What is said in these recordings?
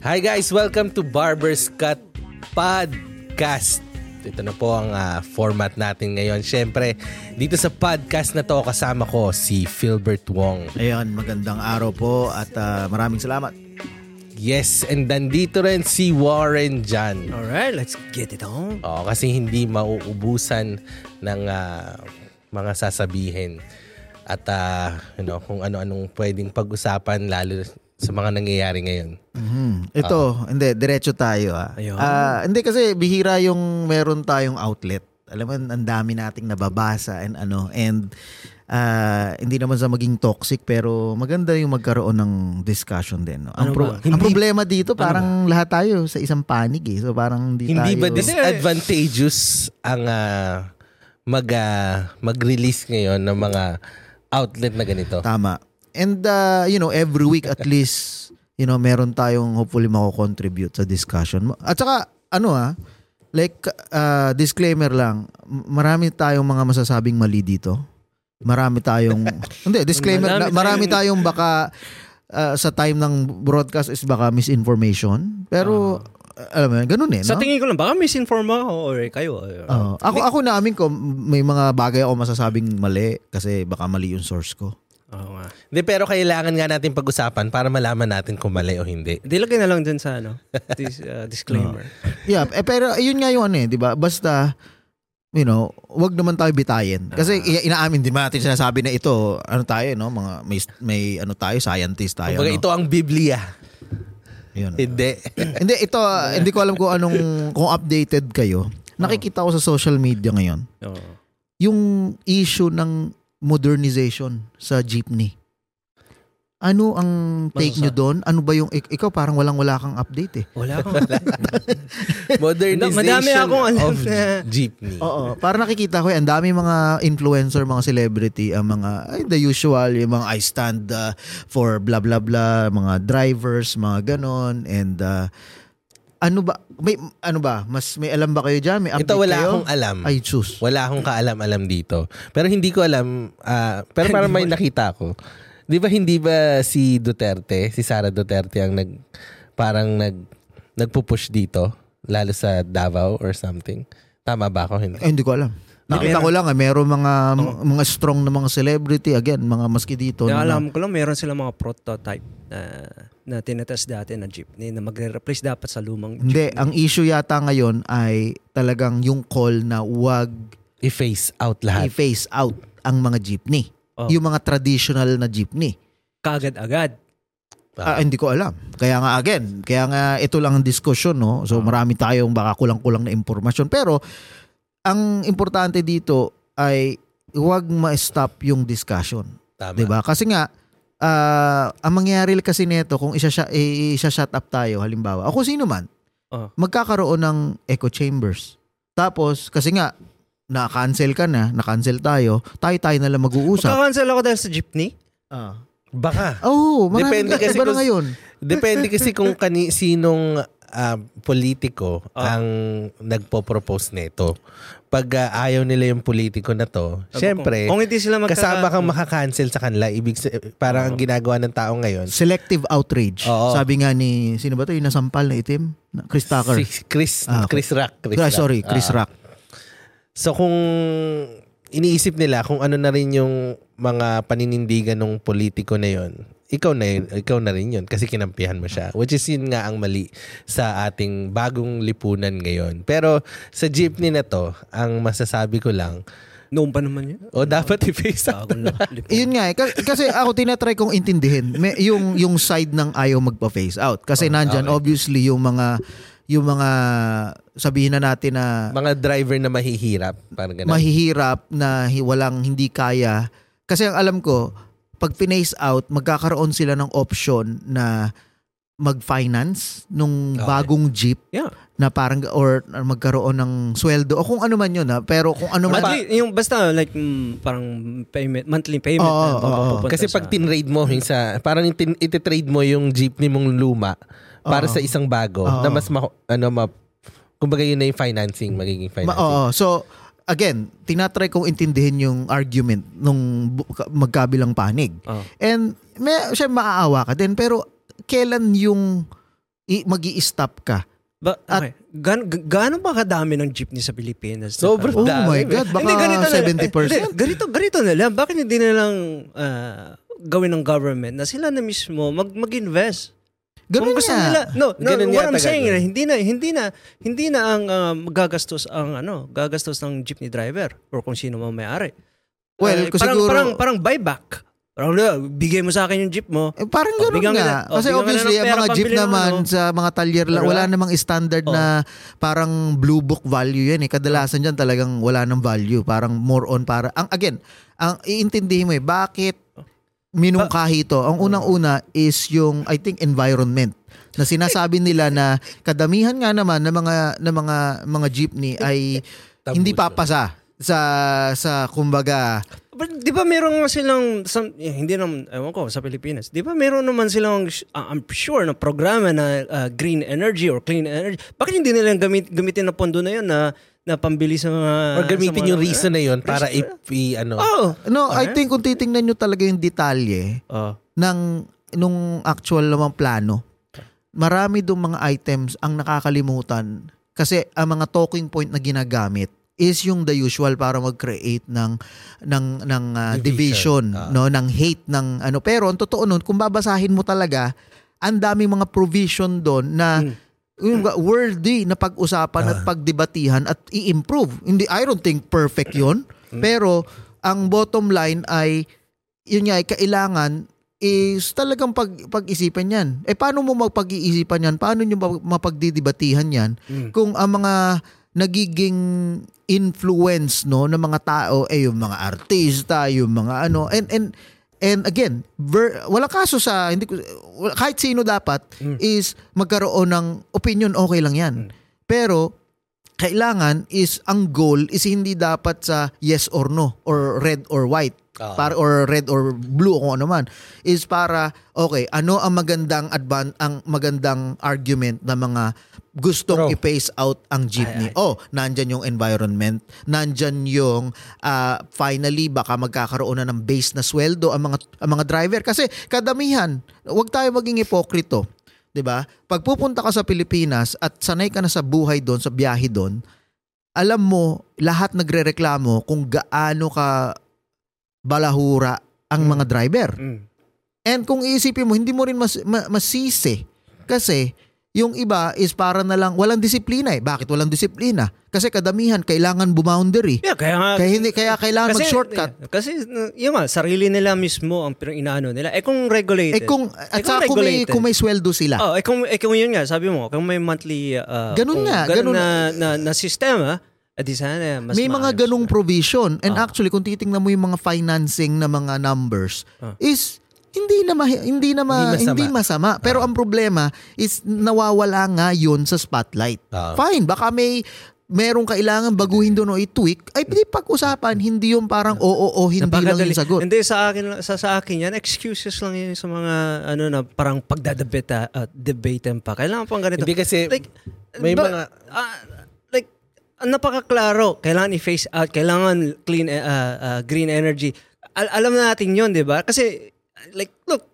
Hi guys! Welcome to Barber's Cut Podcast. Ito na po ang format natin ngayon. Siyempre, dito sa podcast na to, kasama ko si Philbert Wong. Ayan, magandang araw po at maraming salamat. Yes, and nandito rin si Warren Jan. Alright, let's get it on. Oo, kasi hindi mauubusan ng mga sasabihin. At you know, kung ano-anong pwedeng pag-usapan lalo sa mga nangyayari ngayon. Mm-hmm. Ito, hindi, diretso tayo. Hindi kasi bihira yung meron tayong outlet. Alam mo, ang dami nating nababasa and ano. And hindi naman sa maging toxic pero maganda yung magkaroon ng discussion din. No? Ang, ang problema dito, parang lahat tayo sa isang panig. Eh. So parang hindi tayo... Hindi ba disadvantageous ang mag-release ngayon ng mga outlet na ganito? Tama. And, you know, every week at least, you know, meron tayong hopefully mako-contribute sa discussion. At saka, ano like, disclaimer lang, marami tayong mga masasabing mali dito. Marami tayong, hindi, disclaimer, marami tayong baka sa time ng broadcast is baka misinformation. Pero, alam mo, ganun eh. No? Sa tingin ko lang, baka misinform ako or kayo. Ako naamin ko, may mga bagay ako masasabing mali kasi baka mali yung source ko. Oo nga. Hindi, pero kailangan nga natin pag-usapan para malaman natin kung mali o hindi. Dilagay na lang dyan sa ano, disclaimer. Yeah, pero yun nga yung ano eh, di ba? Basta, you know, wag naman tayo bitayin. Kasi inaamin din natin sinasabi na ito, ano tayo, no? Mga, may ano tayo, scientist tayo. Kumbaga, no? Ito ang Biblia. Yun, hindi. Hindi, ito, hindi ko alam kung anong, kung updated kayo. Nakikita ko sa social media ngayon. Oh. Yung issue ng modernization sa jeepney. Ano ang take nyo doon? Ano ba yung... Ikaw parang walang-wala kang update eh. Modernization madami akong alam of jeepney. Oo. Parang nakikita ko eh. Ang dami mga influencer, mga celebrity, ang mga... the usual, yung mga I stand for blah blah blah, mga drivers, mga ganon. And... ano ba? May ano ba? Mas may alam ba kayo diyan? May update kayo? Ito wala kayo? Akong alam. Ay, sus. Wala akong kaalam-alam dito. Pero hindi ko alam, pero parang may nakita ako. 'Di ba hindi ba si Duterte, si Sara Duterte ang nagpo-push dito lalo sa Davao or something? Tama ba ako? Hindi. Ay, hindi ko alam. Nakita ko lang, meron mga strong na mga celebrity. Again, mga maski dito. Alam ko lang, meron silang mga prototype na tinatest dati na jeepney na magre-replace dapat sa lumang jeepney. Hindi, ang issue yata ngayon ay talagang yung call na wag i-phase out lahat. I-phase out ang mga jeepney. Oh. Yung mga traditional na jeepney. Kaagad-agad. Hindi ko alam. Kaya nga again, ito lang ang diskusyon. No? So marami tayong baka kulang-kulang na impormasyon. Pero... ang importante dito ay huwag ma-stop yung discussion. Tama. Diba? Kasi nga, ang mangyari kasi neto, kung isa-shut up tayo, halimbawa, ako sino man, magkakaroon ng echo chambers. Tapos, kasi nga, na-cancel ka na, na-cancel tayo, tayo na lang mag-uusap. Magka-cancel ako dahil sa jeepney? Baka. Oo, depende kasi iba na ngayon. Depende kasi kung sinong... politiko ang nagpo-propose nito. Pag ayaw nila yung politiko na to, syempre, kung hindi sila kasama kang makakancel sa kanila, parang ang ginagawa ng tao ngayon. Selective outrage. Oo. Sabi nga ni, sino ba to? Yung nasampal na itim? Chris Tucker. Chris Rock. So kung iniisip nila kung ano na rin yung mga paninindigan ng politiko na yon, ikaw na rin yun kasi kinampihan mo siya. Which is yun nga ang mali sa ating bagong lipunan ngayon. Pero sa jeepney na to, ang masasabi ko lang, noon pa naman yun. O dapat i-face out. Yun nga eh. Kasi ako tinatry kong intindihin yung side ng ayaw magpa-face out. Kasi nandyan obviously yung mga sabihin na natin na mga driver na mahihirap. Parang ganun. Mahihirap na walang hindi kaya. Kasi ang alam ko, pag pinace out, magkakaroon sila ng option na mag-finance nung bagong jeep na parang or magkaroon ng sweldo o kung ano man yun ha. Pero kung ano man yung basta like parang payment, monthly payment. Kasi pag tin-rate mo yung sa parang iti-trade mo yung jeepney mong luma para sa isang bago na mas kumbaga yun na yung financing, magiging financing. So again, tinatry kong intindihin yung argument nung magkabilang panig. And may, siya maaawa ka din, pero kailan yung mag-i-stop ka. Okay. Gaano ba kadami ng jeepney sa Pilipinas? Sobrang dami. Oh my God, baka hindi, ganito 70%. Ganito na lang. Bakit hindi na lang gawin ng government na sila na mismo mag-invest? Ganun na. Nila, what I'm saying, hindi na ang gagastos ng jeepney driver or kung sino man may-ari. Well, parang buyback. Parang bigay mo sa akin yung jeep mo. Parang gano'n nga. Kasi obviously, ang mga jeep naman sa mga talyer, wala namang standard na parang blue book value yan eh. Kadalasan dyan talagang wala ng value. Parang more on para... Again, iintindihin mo eh, bakit minungkahi ito? Ang unang-una is yung, I think, environment. Na sinasabi nila na kadamihan nga naman ng mga jeepney ay hindi papasa sa kumbaga... But di ba meron nga silang, hindi naman, ewan ko, sa Pilipinas, di ba meron naman silang, I'm sure, na programa na green energy or clean energy. Bakit hindi nilang gamitin na pondo na yun na pambili sa mga... Or gamitin yung reason na yun para i-ano. I think kung titingnan nyo talaga yung detalye nung actual namang plano, marami doon mga items ang nakakalimutan kasi ang mga talking point na ginagamit is yung the usual para mag-create ng division no, ng hate ng ano, pero ang totoo nun, kung babasahin mo talaga, ang dami mga provision doon na worthy na pag-usapan at pagdebatihan at i-improve. Hindi, I don't think perfect yun, pero ang bottom line ay yun nga, kailangan is talagang pag-isipan yan. Eh paano mo mapag-iisipan yan? Paano nyo mapagdidebatihan yan kung ang mga nagiging influence no ng mga tao yung mga artista, yung mga ano, and again, wala kaso sa hindi ko, kahit sino dapat is magkaroon ng opinion, okay lang yan. Pero kailangan is ang goal is hindi dapat sa yes or no or red or white. Para or red or blue kung ano man is para okay, ano ang magandang argument na mga gustong i-phase out ang jeepney. Nandyan yung environment, nandyan yung finally baka magkakaroon na ng base na sweldo ang mga driver kasi kadamihan, wag tayo maging hipokrito, 'di ba? Pag pupunta ka sa Pilipinas at sanay ka na sa buhay doon, sa biyahe doon, alam mo lahat nagrereklamo kung gaano ka balahura ang mga driver. And kung iisipin mo, hindi mo rin masisi. Kasi yung iba is para na lang walang disiplina eh. Bakit walang disiplina? Kasi kadamihan kailangan bumoundary. Yeah, kaya kailangan mag-shortcut. Yeah, kasi yung sarili nila mismo ang inaano nila. Kung regulated. Kung may sweldo sila. Kung yun nga, sabi mo, kung may monthly ganun na sistema. May mga ganung provision. And actually, kung titingnan mo yung mga financing na mga numbers, is hindi masama. Pero ang problema is nawawala nga yun sa spotlight. Fine, baka merong kailangan baguhin doon o i-tweak, ay pag-usapan, hindi yung parang hindi lang yung sagot. Hindi, sa akin yan, excuses lang yun sa mga parang pagdadebate pa. Kailangan pang ganito. Hindi kasi like, may mga... napakaklaro, kailangan i-phase out, kailangan clean green energy. Alam na natin 'yon, 'di ba? Kasi like look,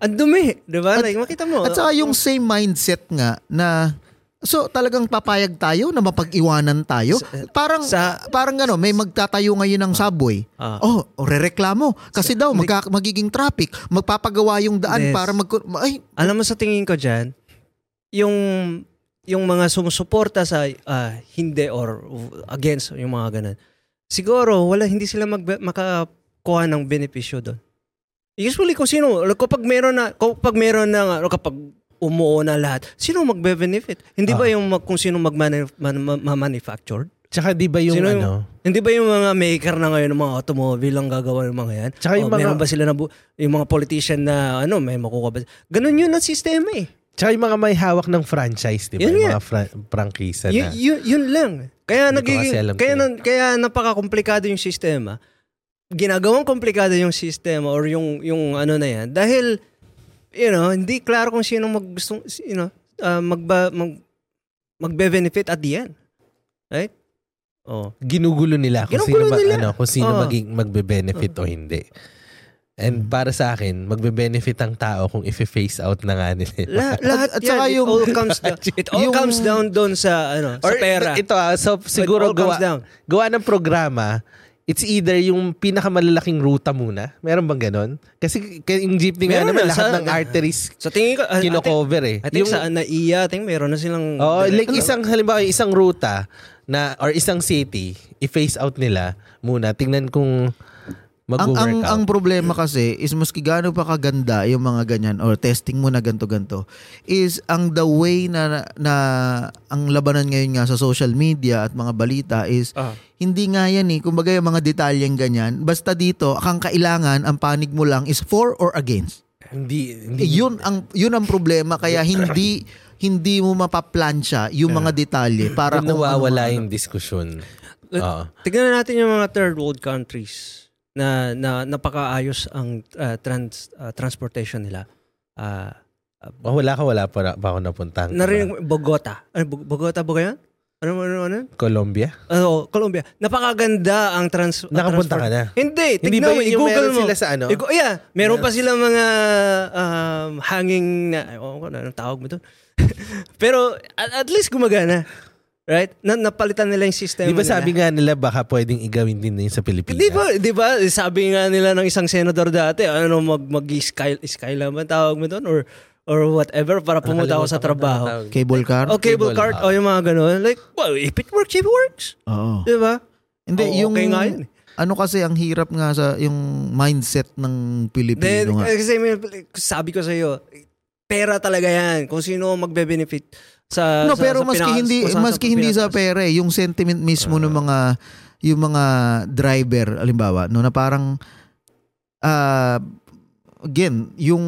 ang dumi, 'di ba? Like makita mo. At saka yung same mindset nga na so talagang papayag tayo na mapag-iwanan tayo. Parang gano'n, may magtatayo ngayon ng subway. Rereklamo kasi daw magiging traffic, magpapagawa yung daan para alam mo sa tingin ko diyan, yung mga sumusuporta sa hindi or against yung mga ganun. Siguro, hindi sila makakuha ng benepisyo doon. Usually, kung sino, kapag umuo na lahat, sino magbe-benefit? Hindi ba yung kung sino mag-manufacture? Tsaka di ba yung Hindi ba yung mga maker na ngayon ng mga automobile ang gagawa ng mga yan? Tsaka meron ba sila na yung mga politician na may makukuha ba? Ganun yun ang sistema eh. Tsaka yung mga may hawak ng franchise, di ba? Yung mga prangkisa na. Yun lang. Kaya napaka-komplikado yung sistema. Ginagawang komplikado yung sistema or yung ano na yan. Dahil, hindi klaro kung sino magbe-benefit at the end. Right? Ginugulo nila kung sino magbe-benefit o hindi. And para sa akin, magbe-benefit ang tao kung i-face out na nga nila. Lahat at yan, saka yung it all comes down doon sa ano, sa pera. Ito so siguro gawa ng programa, it's either yung pinakamalalaking ruta muna. Meron bang ganun? Kasi yung jeepney nga naman lahat ng arteries. So tingin ko kino-cover eh. I think yung, sa NAIA, I think meron na silang like isang halimbawa, isang ruta na or isang city, i-face out nila muna. Tingnan kung ang problema kasi is maski gaano pa kaganda yung mga ganyan or testing mo na ganto-ganto is ang the way na ang labanan ngayon nga sa social media at mga balita is hindi nga yan eh. Kumbaga yung mga detalyeng ganyan. Basta dito, ang kailangan, ang panig mo lang is for or against. Hindi. Yun ang problema kaya hindi mo mapaplansya yung mga detalye para kung nawawala yung diskusyon. Tignan natin yung mga third world countries na napakaayos ang transportation nila. Wala pa ako napunta. Narinig Bogota. Bogota ba 'yan? Ano? Colombia? Colombia. Napakaganda ang nakapunta ka na? Hindi. Tignan mo, i-Google mo. Sila sa ano? Meron pa silang mga hanging na, anong tawag mo doon? Pero at least gumagana. Right? Napalitan nila yung system. Di ba sabi nga nila baka pwedeng igawin din yun sa Pilipinas? Di ba? Sabi nga nila ng isang senador dati, mag-skyline tawag mo doon or whatever para pumunta ako sa trabaho. Cable car? Oh, cable car. Oh, yung mga ganun. Like, well, if it works, it works. Oo. Di ba? Hindi, okay nga yun. Ano kasi ang hirap nga sa yung mindset ng Pilipino nga. Kasi sabi ko sa iyo, pera talaga yan. Kung sino magbe-benefit. Pero maski hindi sa pera, yung sentiment mismo ng mga driver halimbawa na parang again yung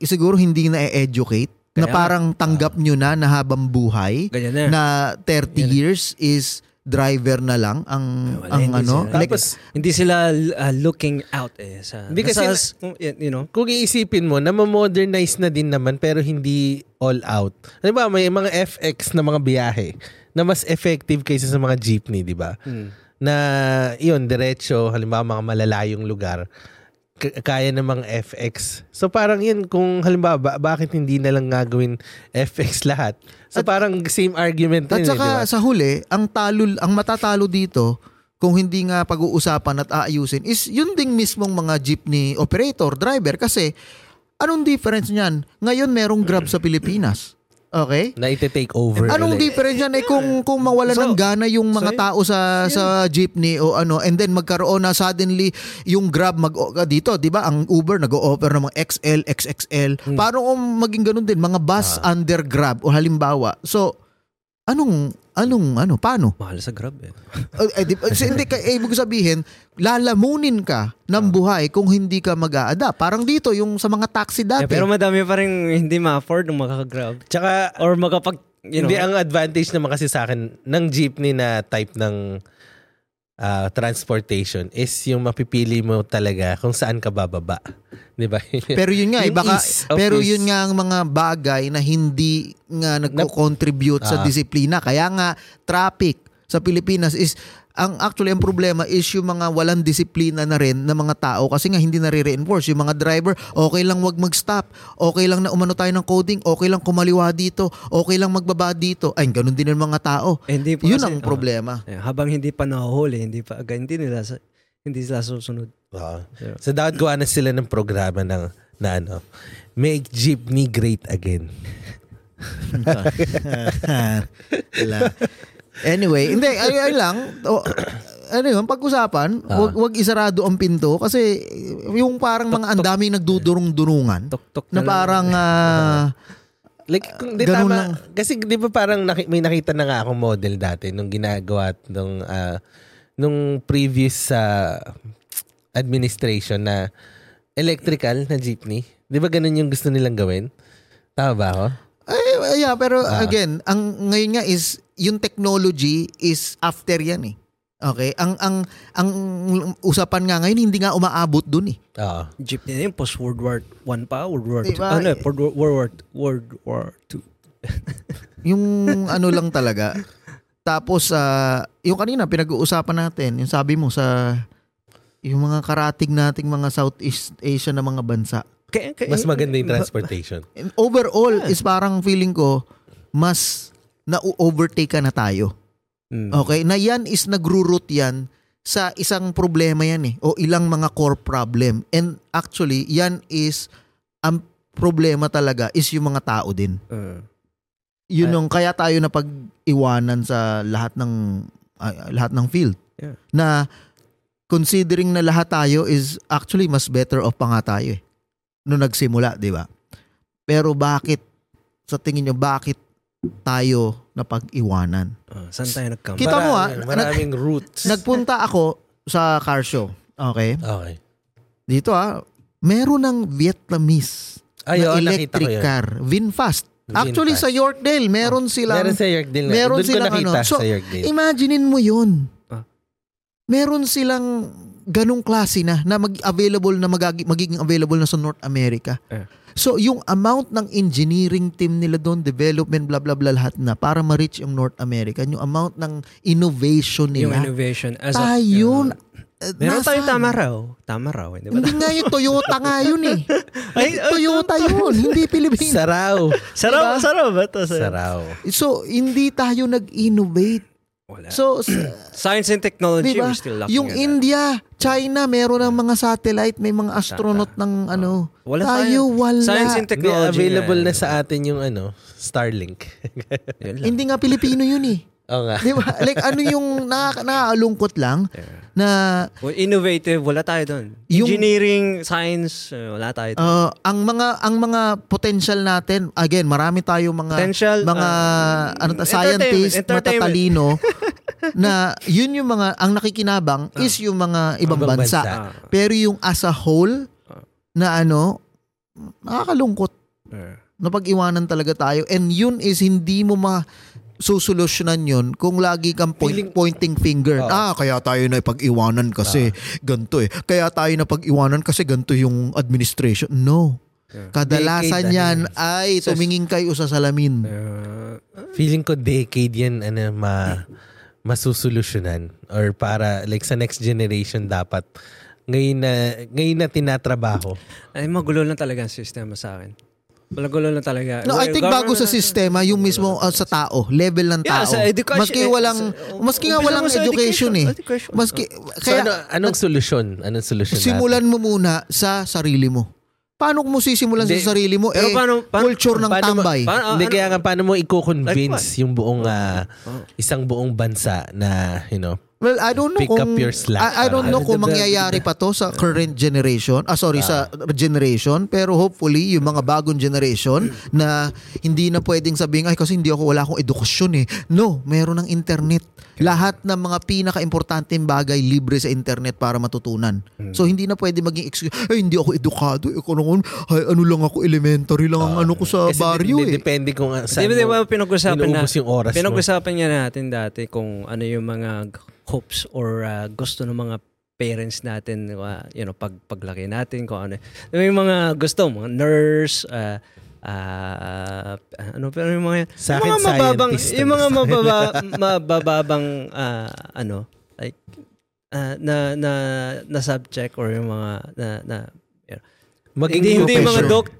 siguro hindi na-educate kaya, na parang tanggap nyo na habang buhay na 30 years is driver na lang hindi sila looking out because you know kung iisipin mo na modernize na din naman pero hindi all out. Ano ba may mga FX na mga biyahe na mas effective kaysa sa mga jeepney, di ba? Na iyon diretso halimbawa mga malalayong lugar kaya ng mga FX. So parang yun, kung halimbawa, bakit hindi na lang gagawin FX lahat? So parang same argument din. At saka diba? Sa huli, ang matatalo dito, kung hindi nga pag-uusapan at aayusin, is yun ding mismong mga jeepney operator, driver. Kasi anong difference niyan? Ngayon merong Grab sa Pilipinas. Okay? Na iti-take over. Anong difference yan? Kung mawala ng gana yung mga tao sa jeepney o ano, and then magkaroon na suddenly yung Grab dito, di ba? Ang Uber nag-o-offer ng mga XL, XXL. Parang maging ganun din, mga bus under Grab o halimbawa. So, paano? Mahal sa Grab eh. Ibig sabihin, lalamunin ka ng buhay kung hindi ka mag-a-adapt. Parang dito, yung sa mga taxi dati. Pero madami pa rin hindi ma-afford ng makaka-Grab. Tsaka, or makapag, hindi, ang advantage naman kasi sa akin ng jeepney na type ng transportation is yung mapipili mo talaga kung saan ka bababa. Diba? Pero yun nga, yun nga ang mga bagay na hindi nga nagko-contribute sa disiplina. Kaya nga, traffic sa Pilipinas is, ang problema is yung mga walang disiplina na rin na mga tao kasi nga hindi nare-reinforce. Yung mga driver, okay lang wag mag-stop. Okay lang na umano tayo ng coding. Okay lang kumaliwa dito. Okay lang magbaba dito. Ay, ganun din ang mga tao. Yun ang problema. Habang hindi pa nahuhuli, hindi sila susunod. So dapat gawa na sila ng programa na Make Jeepney Great Again. Anyway, hindi, ayun lang. Pag-usapan, wag isarado ang pinto kasi yung parang mga andami nagdudurong-durungan na parang kasi di ba parang may nakita na nga akong model dati nung ginagawa nung previous administration na electrical na jeepney. Di ba ganun yung gusto nilang gawin? Tama ba ako? Yeah, pero again, ang ngayon nga is yung technology is after yan eh. Okay, ang usapan nga ngayon hindi nga umaabot dun eh. Jeepney na yun, post World War 1 pa, World War 2. Diba? World War 2. Yung ano lang talaga. Tapos yung kanina pinag-uusapan natin, yung sabi mo sa Yung mga karating nating mga Southeast Asia na mga bansa. Mas maganda yung transportation. Overall, is parang feeling ko, mas na-overtake na tayo. Okay? Na yan is nagro-root yan sa isang problema yan eh. O ilang mga core problem. And actually, yan is, ang problema talaga is yung mga tao din. Yun yung kaya tayo napag-iwanan sa lahat ng field. Yeah. Na considering na lahat tayo is actually mas better off pa nga tayo eh. Nung nagsimula, di ba? Pero bakit, sa tingin nyo, bakit tayo napag-iwanan? Saan tayo nagkamp? Kita mo ha? Maraming roots. Nagpunta ako sa car show. Okay? Okay. Dito ha, meron ng Vietnamese na electric car. Vinfast. Actually, sa Yorkdale, meron silang... Meron sa Yorkdale. Meron silang ano. So, imaginin mo yun. Meron silang... ganong klase na mag-available na magiging available na sa North America. So, yung amount ng engineering team nila doon, development, blah, blah, blah, lahat na, para ma-reach yung North America, yung amount ng innovation nila. Yung innovation. Tayo, meron tayong tama raw. Hindi nga yung Toyota nga yun eh. Toyota yun, hindi Pilipinas. Saraw ba ito? Saraw. So, hindi tayo nag-innovate. Wala. So, science and technology, diba? We're still lacking. Yung India, China, meron ng mga satellite, may mga astronaut ng ano. Wala tayo, wala. Science and technology. Available na sa atin yung ano, Starlink. Hindi nga Pilipino yun eh. Oo nga. Diba? Like ano yung nakaalungkot lang na... Well, innovative, wala tayo doon. Engineering, science, wala tayo doon. Ang mga potential natin, again, marami tayo mga scientists, matatalino, na yun yung mga, ang nakikinabang is yung mga ibang bansa. Pero yung as a whole, na ano, nakakalungkot. Napag-iwanan talaga tayo. And yun is hindi mo susolusyunan yun kung lagi kang pointing finger. Kaya tayo na ipag-iwanan kasi ganito eh. Kaya tayo na pag-iwanan kasi ganito yung administration. No. Kadalasan yan ay tumingin kayo sa salamin. Feeling ko decade yan masusolusyonan or para like sa next generation dapat. Ngayon na tinatrabaho. Ay, magulo na talaga ang sistema sa akin. Malagulo lang talaga. No, I think bago sa sistema, yung mismo sa tao, level ng tao. Maski nga walang education eh. Maski, kaya, so, anong solusyon? Anong solusyon? Simulan mo muna sa sarili mo. Paano mo sisimulan sa sarili mo? Culture ng tambay. Paano mo i-convince yung buong, isang buong bansa na, you know, well, I don't know kung mangyayari pa to sa current generation. Sa generation. Pero hopefully, yung mga bagong generation na hindi na pwedeng sabihin, ay kasi wala akong edukasyon eh. No, meron ng internet. Lahat ng mga pinaka-importanteng bagay libre sa internet para matutunan. So, hindi na pwede maging excuse, ay hindi ako edukado. Ay, ano lang ako, elementary lang ang ano ko sa barrio eh. Depende kung saan mo inuubos yung oras mo. Pinag-usapan nga natin dati kung ano yung mga hopes or gusto ng mga parents natin, paglaki natin, kung ano. May mga gusto, mga nurse, mababang subject or yung mga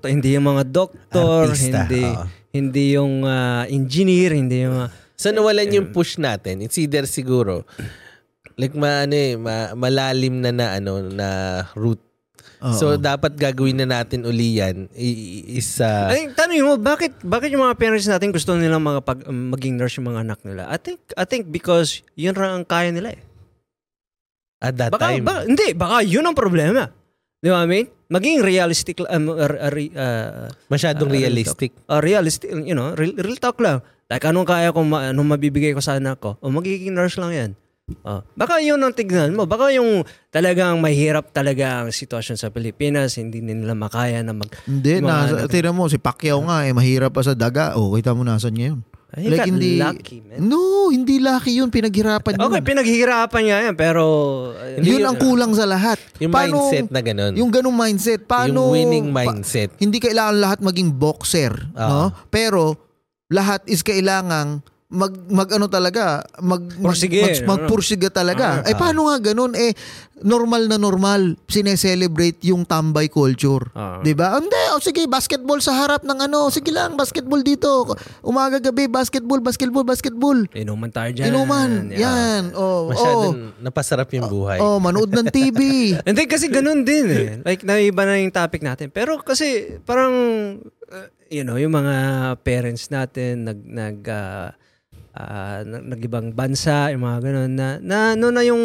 hindi yung mga doktor, artista, hindi yung engineer, hindi yung so nawalan yung push natin. It's either siguro like malalim na root. Uh-oh. So dapat gagawin na natin uli yan. Tanungin mo bakit yung mga parents natin gusto nilang maging nurse yung mga anak nila? I think because yun lang ang kaya nila eh. At that time. Baka yun ang problema. Di ba I mean? Maging realistic masyadong realistic. Real talk lang. Like, anong kaya ko, anong mabibigay ko sa anak ko? O magiging nurse lang yan. Baka yun ang tignan mo. Baka yung talagang mahirap talaga ang sitwasyon sa Pilipinas. Hindi nila makaya na mag... Hindi. Tira mo, si Pacquiao nga, mahirap pa sa daga. Kita mo nasan ngayon. Ay, like, hindi lucky, man. No, hindi lucky yun. Pinaghirapan yun. Okay, pinaghirapan niya yan. Pero... yun ang kulang sa lahat. Yung mindset na ganun. Yung ganung mindset. Yung winning mindset. Hindi kailangan lahat maging boxer. No? Pero... lahat is kailangang magpursiga talaga. Ay paano nga ganun eh normal na normal sineselebrate yung tambay culture, 'di ba? Hindi, oh, sige basketball sa harap ng ano, sige lang basketball dito. Umaga gabi basketball. Inuman tayo diyan. Inuman. Yan. Oh, masyadong napasarap yung buhay. Oh, manood ng TV. Hindi kasi ganun din eh. Like naiba na yung topic natin. Pero kasi parang you know, yung mga parents natin nag-ibang bansa, yung mga gano'n, na yung,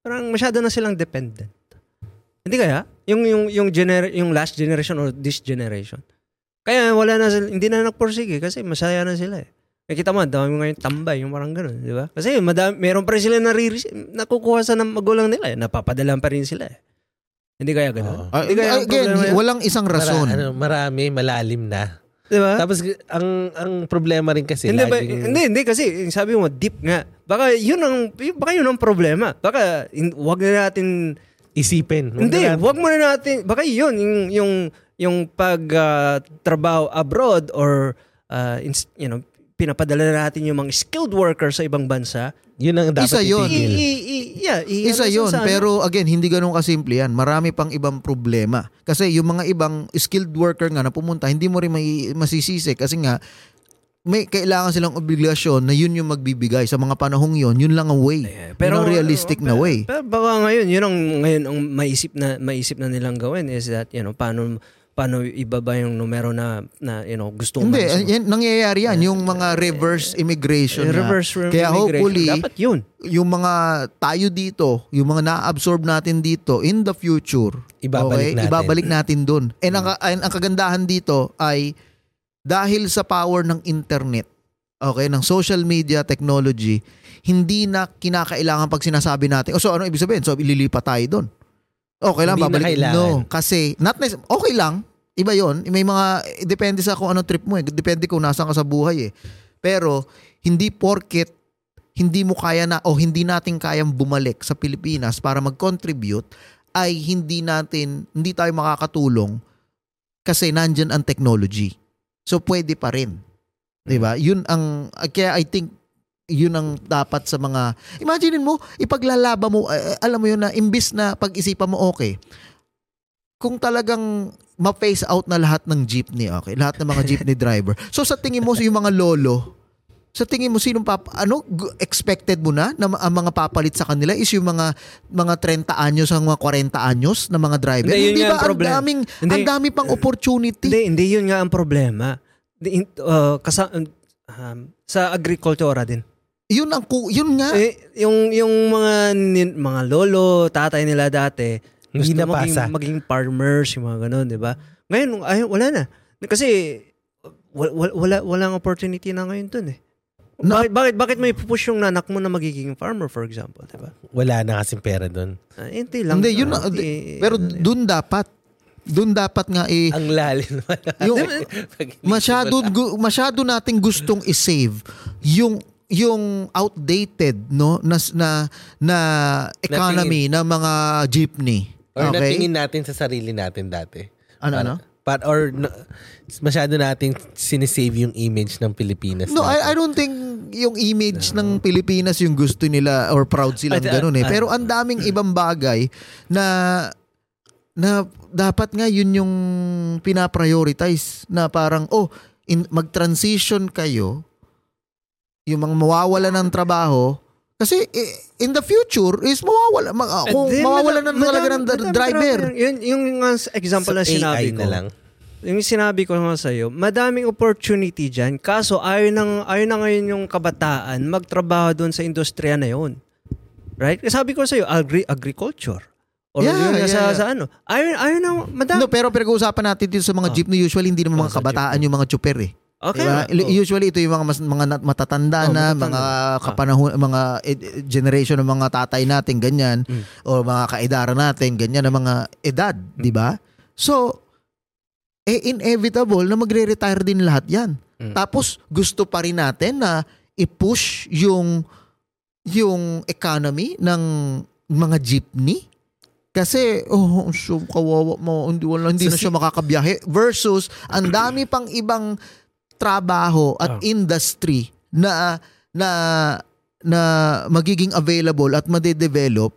parang masyado na silang dependent. Hindi kaya? Yung last generation or this generation. Kaya wala na sila, hindi na nagpursige kasi masaya na sila eh. Nakita mo, dami mo ngayon tambay, yung parang gano'n, di ba? Kasi meron pa rin sila nakukuha sa magulang nila eh. Napapadalan pa rin sila eh. Hindi kaya gano'n? Hindi kaya again, walang isang rason. Marami, malalim na. Diba? Tapos ang problema rin kasi hindi kasi sabi mo deep nga. Baka yun ang problema. Baka wag na natin isipin. Wag muna natin. Baka yun yung pagtrabaho abroad or you know, pinapadala natin yung mga skilled workers sa ibang bansa. Yun ang dapat itigil. Isa yun. Pero again, hindi ganun kasimple yan. Marami pang ibang problema. Kasi yung mga ibang skilled worker nga na pumunta, hindi mo rin masisisi. Kasi nga, may kailangan silang obligasyon na yun yung magbibigay. Sa mga panahong yun, yun lang ang way. Pero realistic na way. Pero baka ngayon, yun ang ngayon ang maisip na nilang gawin is that, you know, paano iba ba yung numero na you know, gusto mo? Hindi, nangyayari yan. Yung mga reverse immigration. Kaya hopefully, dapat yun. Yung mga tayo dito, yung mga na-absorb natin dito, in the future, ibabalik natin dun. And ang kagandahan dito ay dahil sa power ng internet, okay, ng social media technology, hindi na kinakailangan pag sinasabi natin, oh, so ano ibig sabihin? So ililipat tayo dun. Okay lang, babalik. No, kasi, okay lang. Iba yon. May mga, depende sa kung ano trip mo eh. Depende kung nasaan ka sa buhay eh. Pero, hindi porket, hindi mo kaya na, o hindi natin kayang bumalik sa Pilipinas para mag-contribute, ay hindi tayo makakatulong kasi nandyan ang technology. So, pwede pa rin. Diba? Yun ang, kaya I think, yun ang dapat sa mga imagine mo, ipaglalaba mo alam mo yun na imbis na pag-isipan mo okay, kung talagang ma-face out na lahat ng jeepney, okay, lahat ng mga jeepney driver, so sa tingin mo yung mga lolo, sa tingin mo sinong expected mo na ang mga papalit sa kanila is yung mga 30 anyos ang mga 40 anyos na mga driver? Hindi ba ang dami pang opportunity? Hindi yun nga ang problema. Sa agrikultura din yun nga yung mga lolo, tatay nila dati gusto na maging farmers, yung mga ganun, di ba? Ngayon ay wala na kasi walang opportunity na ngayon dun eh. Bakit may pupush yung nanak mo na magiging farmer, for example, di ba? Wala na kasing pera dun. Pero dun dapat nga eh ang lalim masyado nating gustong i-save yung outdated no na economy ng mga jeepney. Or okay? Natingin natin sa sarili natin dati. Masyado natin sinisave yung image ng Pilipinas. No, I don't think yung image ng Pilipinas yung gusto nila or proud sila ng ganun eh. Pero ang daming ibang bagay na dapat nga yun yung pinaprioritize na parang mag-transition kayo, yung mga mawawala ng trabaho kasi in the future is mawawala na talaga ng driver. Yung example na sinabi ko na lang. Yung sinabi ko nga sa'yo, madaming opportunity dyan kaso ayaw na ngayon yung kabataan magtrabaho doon sa industriya na yun, right? Sabi ko sa'yo agriculture. Ayun na, madami. No, pero pag-uusapan natin dito sa mga jeepney, usually hindi naman mga kabataan yung mga chopper eh. Okay. Diba? Usually ito yung mga mga matatanda na, mga kapanahon, mga generation ng mga tatay natin, ganyan, o mga kaedara natin, ganyan, ng mga edad, di ba? So, inevitable na magre-retire din lahat yan. Tapos, gusto pa rin natin na i-push yung economy ng mga jeepney. Kasi, kawawa mo, hindi na siya makakabiyahe. Versus, ang dami pang ibang trabaho at industry na magiging available at madedevelop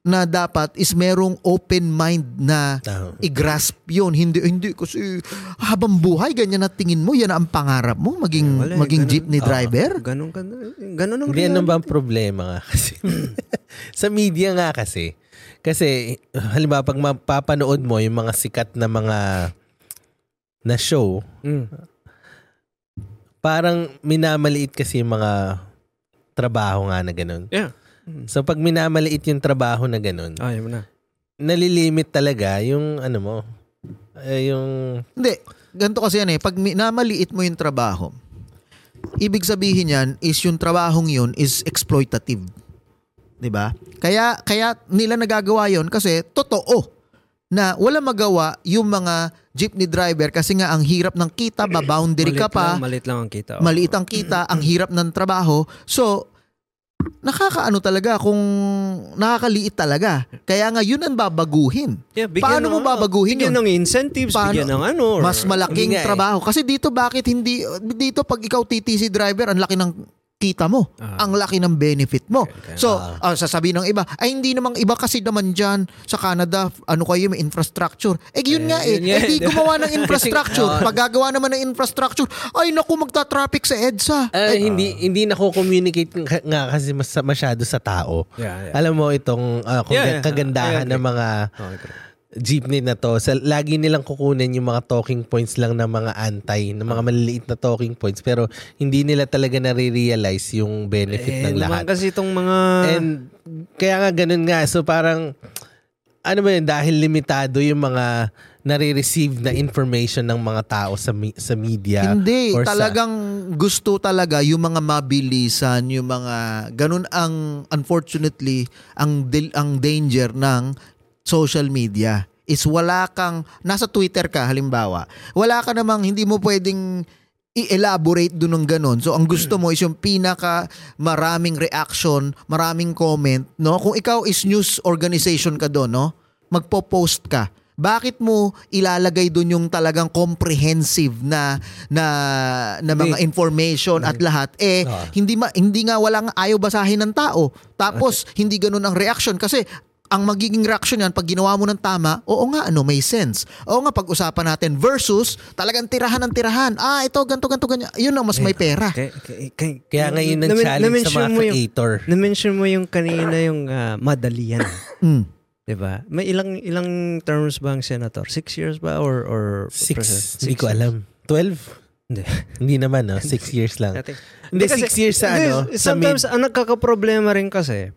na dapat is merong open mind na i-grasp yun. Hindi kasi habang buhay ganyan na tingin mo, yan ang pangarap mo, maging jeepney driver. Ganun ang reality. Yan ba ang problema nga kasi? Sa media nga kasi. Kasi halimbawa pag mapapanood mo yung mga sikat na mga na show, parang minamaliit kasi yung mga trabaho nga na ganun. Yeah. So pag minamaliit yung trabaho na ganun, nalilimit talaga yung ano mo, yung... Hindi, ganito kasi yan eh. Pag minamaliit mo yung trabaho, ibig sabihin yan is yung trabahong yun is exploitative. Diba? Kaya nila nagagawa yun kasi totoo na wala magawa yung mga jeepney driver kasi nga ang hirap ng kita, boundary ka pa. Maliit lang ang kita. Maliit ang kita, ang hirap ng trabaho. So, nakakaano talaga kung nakakaliit talaga. Kaya nga yun ang babaguhin. Yeah, paano mo babaguhin yun? Bigyan ng incentives, bigyan ng ano. Mas malaking trabaho. Kasi dito bakit hindi, dito pag ikaw TTC driver, ang laki ng kita mo. Ang laki ng benefit mo. Okay. So, sasabihin ng iba, ay hindi namang iba kasi naman dyan sa Canada, ano kayo, may infrastructure. Eh, yun nga eh. Hindi gumawa ng infrastructure. Paggagawa naman ng infrastructure, ay naku, magta-traffic sa EDSA. Hindi nako-communicate nga kasi masyado sa tao. Yeah. Alam mo itong kagandahan ng mga... jeepney na to. Lagi nilang kukunin yung mga talking points lang ng mga anti, ng mga maliliit na talking points, pero hindi nila talaga nare-realize yung benefit ng lahat. Kasi itong mga... And kaya nga ganun nga. So parang, ano ba yun, dahil limitado yung mga nare-receive na information ng mga tao sa media. Hindi, talagang gusto talaga yung mga mabilisan, yung mga... Ganun ang, unfortunately, ang danger ng social media is wala kang, nasa Twitter ka halimbawa, wala ka namang, hindi mo pwedeng i-elaborate dun ng ganun. So ang gusto mo is yung pinaka maraming reaction, maraming comment, no? Kung ikaw is news organization ka dun, no? Magpo-post ka. Bakit mo ilalagay dun yung talagang comprehensive na mga information at lahat? Hindi nga walang ayaw basahin ng tao. Tapos hindi ganun ang reaction kasi ang magiging reaction yan, pag ginawa mo ng tama, oo nga, ano, may sense. Oo nga, pag-usapan natin versus talagang tirahan ng tirahan. Ah, ito, ganto ganto ganyan. Yun ang mas may pera. Kaya ngayon ang challenge sa mga creator. Na-mention mo yung kanina yung madalian. Diba? May ilang terms ba ang senator? 6 years ba? Or six? Hindi ko alam. 12? Hindi naman, no? 6 years lang. Hindi, 6 years sa ano? Sometimes, ang nagkakaproblema rin kasi,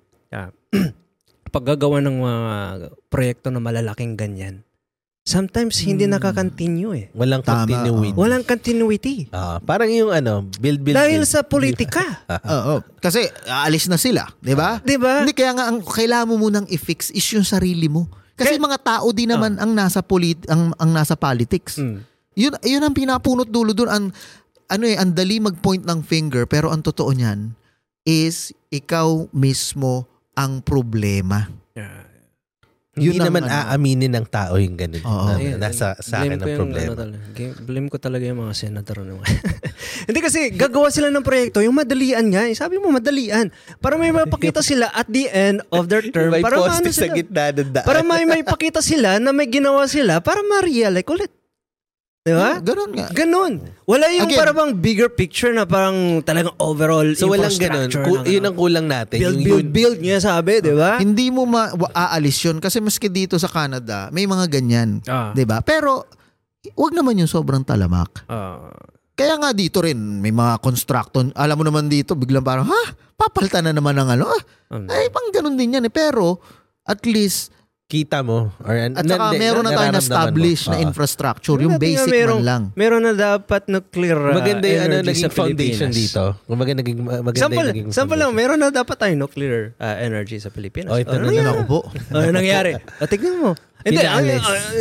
paggagawa ng mga proyekto na malalaking ganyan, sometimes hindi nakakontinue eh. Walang continuity. Walang continuity. Parang yung ano, build. Dahil sa politika. Kasi aalis na sila, di ba? Hindi, kaya nga ang kailangan mo munang i-fix is yung sarili mo. Kasi mga tao din naman ang nasa politics. Yun ang pinapunot dulo doon. Ang dali mag-point ng finger, pero ang totoo niyan is ikaw mismo ang problema. Yeah. Hindi naman aaminin ng tao yung ganun. Nasa sa akin ang problema. Blame ko talaga yung mga senator. Hindi kasi gagawa sila ng proyekto, yung madalian nga. Sabi mo madalian. Para may mapakita sila at the end of their term. May post sa gitna ng daan. Para may pakita sila na may ginawa sila para ma-realize ulit. Diba? Ganun nga. Ganun. Wala yung parang bigger picture na parang talagang overall infrastructure. So walang ganun. Yun ang kulang natin. Build niya sabi, diba? Hindi mo maaalis yun kasi maski dito sa Canada, may mga ganyan. Diba? Pero, wag naman yung sobrang talamak. Kaya nga dito rin, may mga construction. Alam mo naman dito, biglang parang, papalta na naman ng ano. Ay, pang ganun din yan eh. Pero, at least, kita mo. At saka meron na tayong established na infrastructure. Yung basic man lang. Meron na dapat na clear maganda yung naging foundation dito. Maganda yung sample lang, meron na dapat tayong nuclear energy sa Pilipinas. Ito na ako po. Ano nangyari? Tignan mo. Hindi,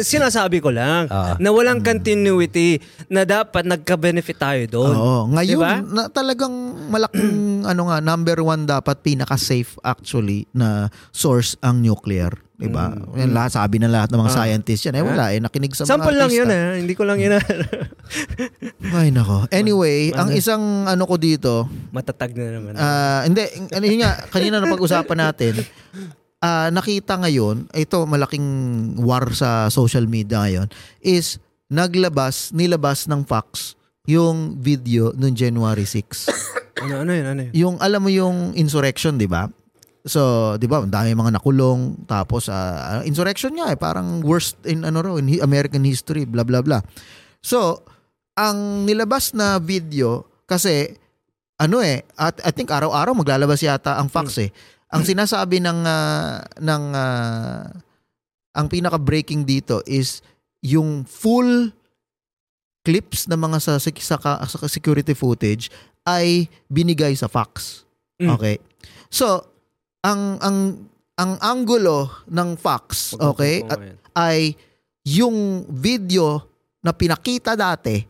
sinasabi ko lang na walang continuity na dapat nagka-benefit tayo doon. Ngayon, diba? Na talagang malaking number one dapat pinaka-safe actually na source ang nuclear. Diba? Yan, lahat, sabi ng lahat ng mga scientists yan. Eh wala eh, nakinig sa mga sample lang yun eh. Hindi ko lang yun. Ay nako. Anyway, ang isang ano ko dito. Matatag na naman. Hindi, ano yun nga, kanina na pag-usapan natin. Nakita ngayon, ito malaking war sa social media ngayon, is nilabas ng fax yung video noong January 6. Ano yun? Yung, alam mo yung insurrection, di ba? So, di ba, dami mga nakulong, tapos insurrection nga eh, parang worst in ano raw in American history, blah blah blah. So, ang nilabas na video kasi ano eh, at I think araw-araw maglalabas yata ang fax eh. Ang sinasabi ng ang pinaka-breaking dito is yung full clips ng mga sa security footage ay binigay sa fax. Okay. So, ang angulo ng fax, okay, ay yung video na pinakita dati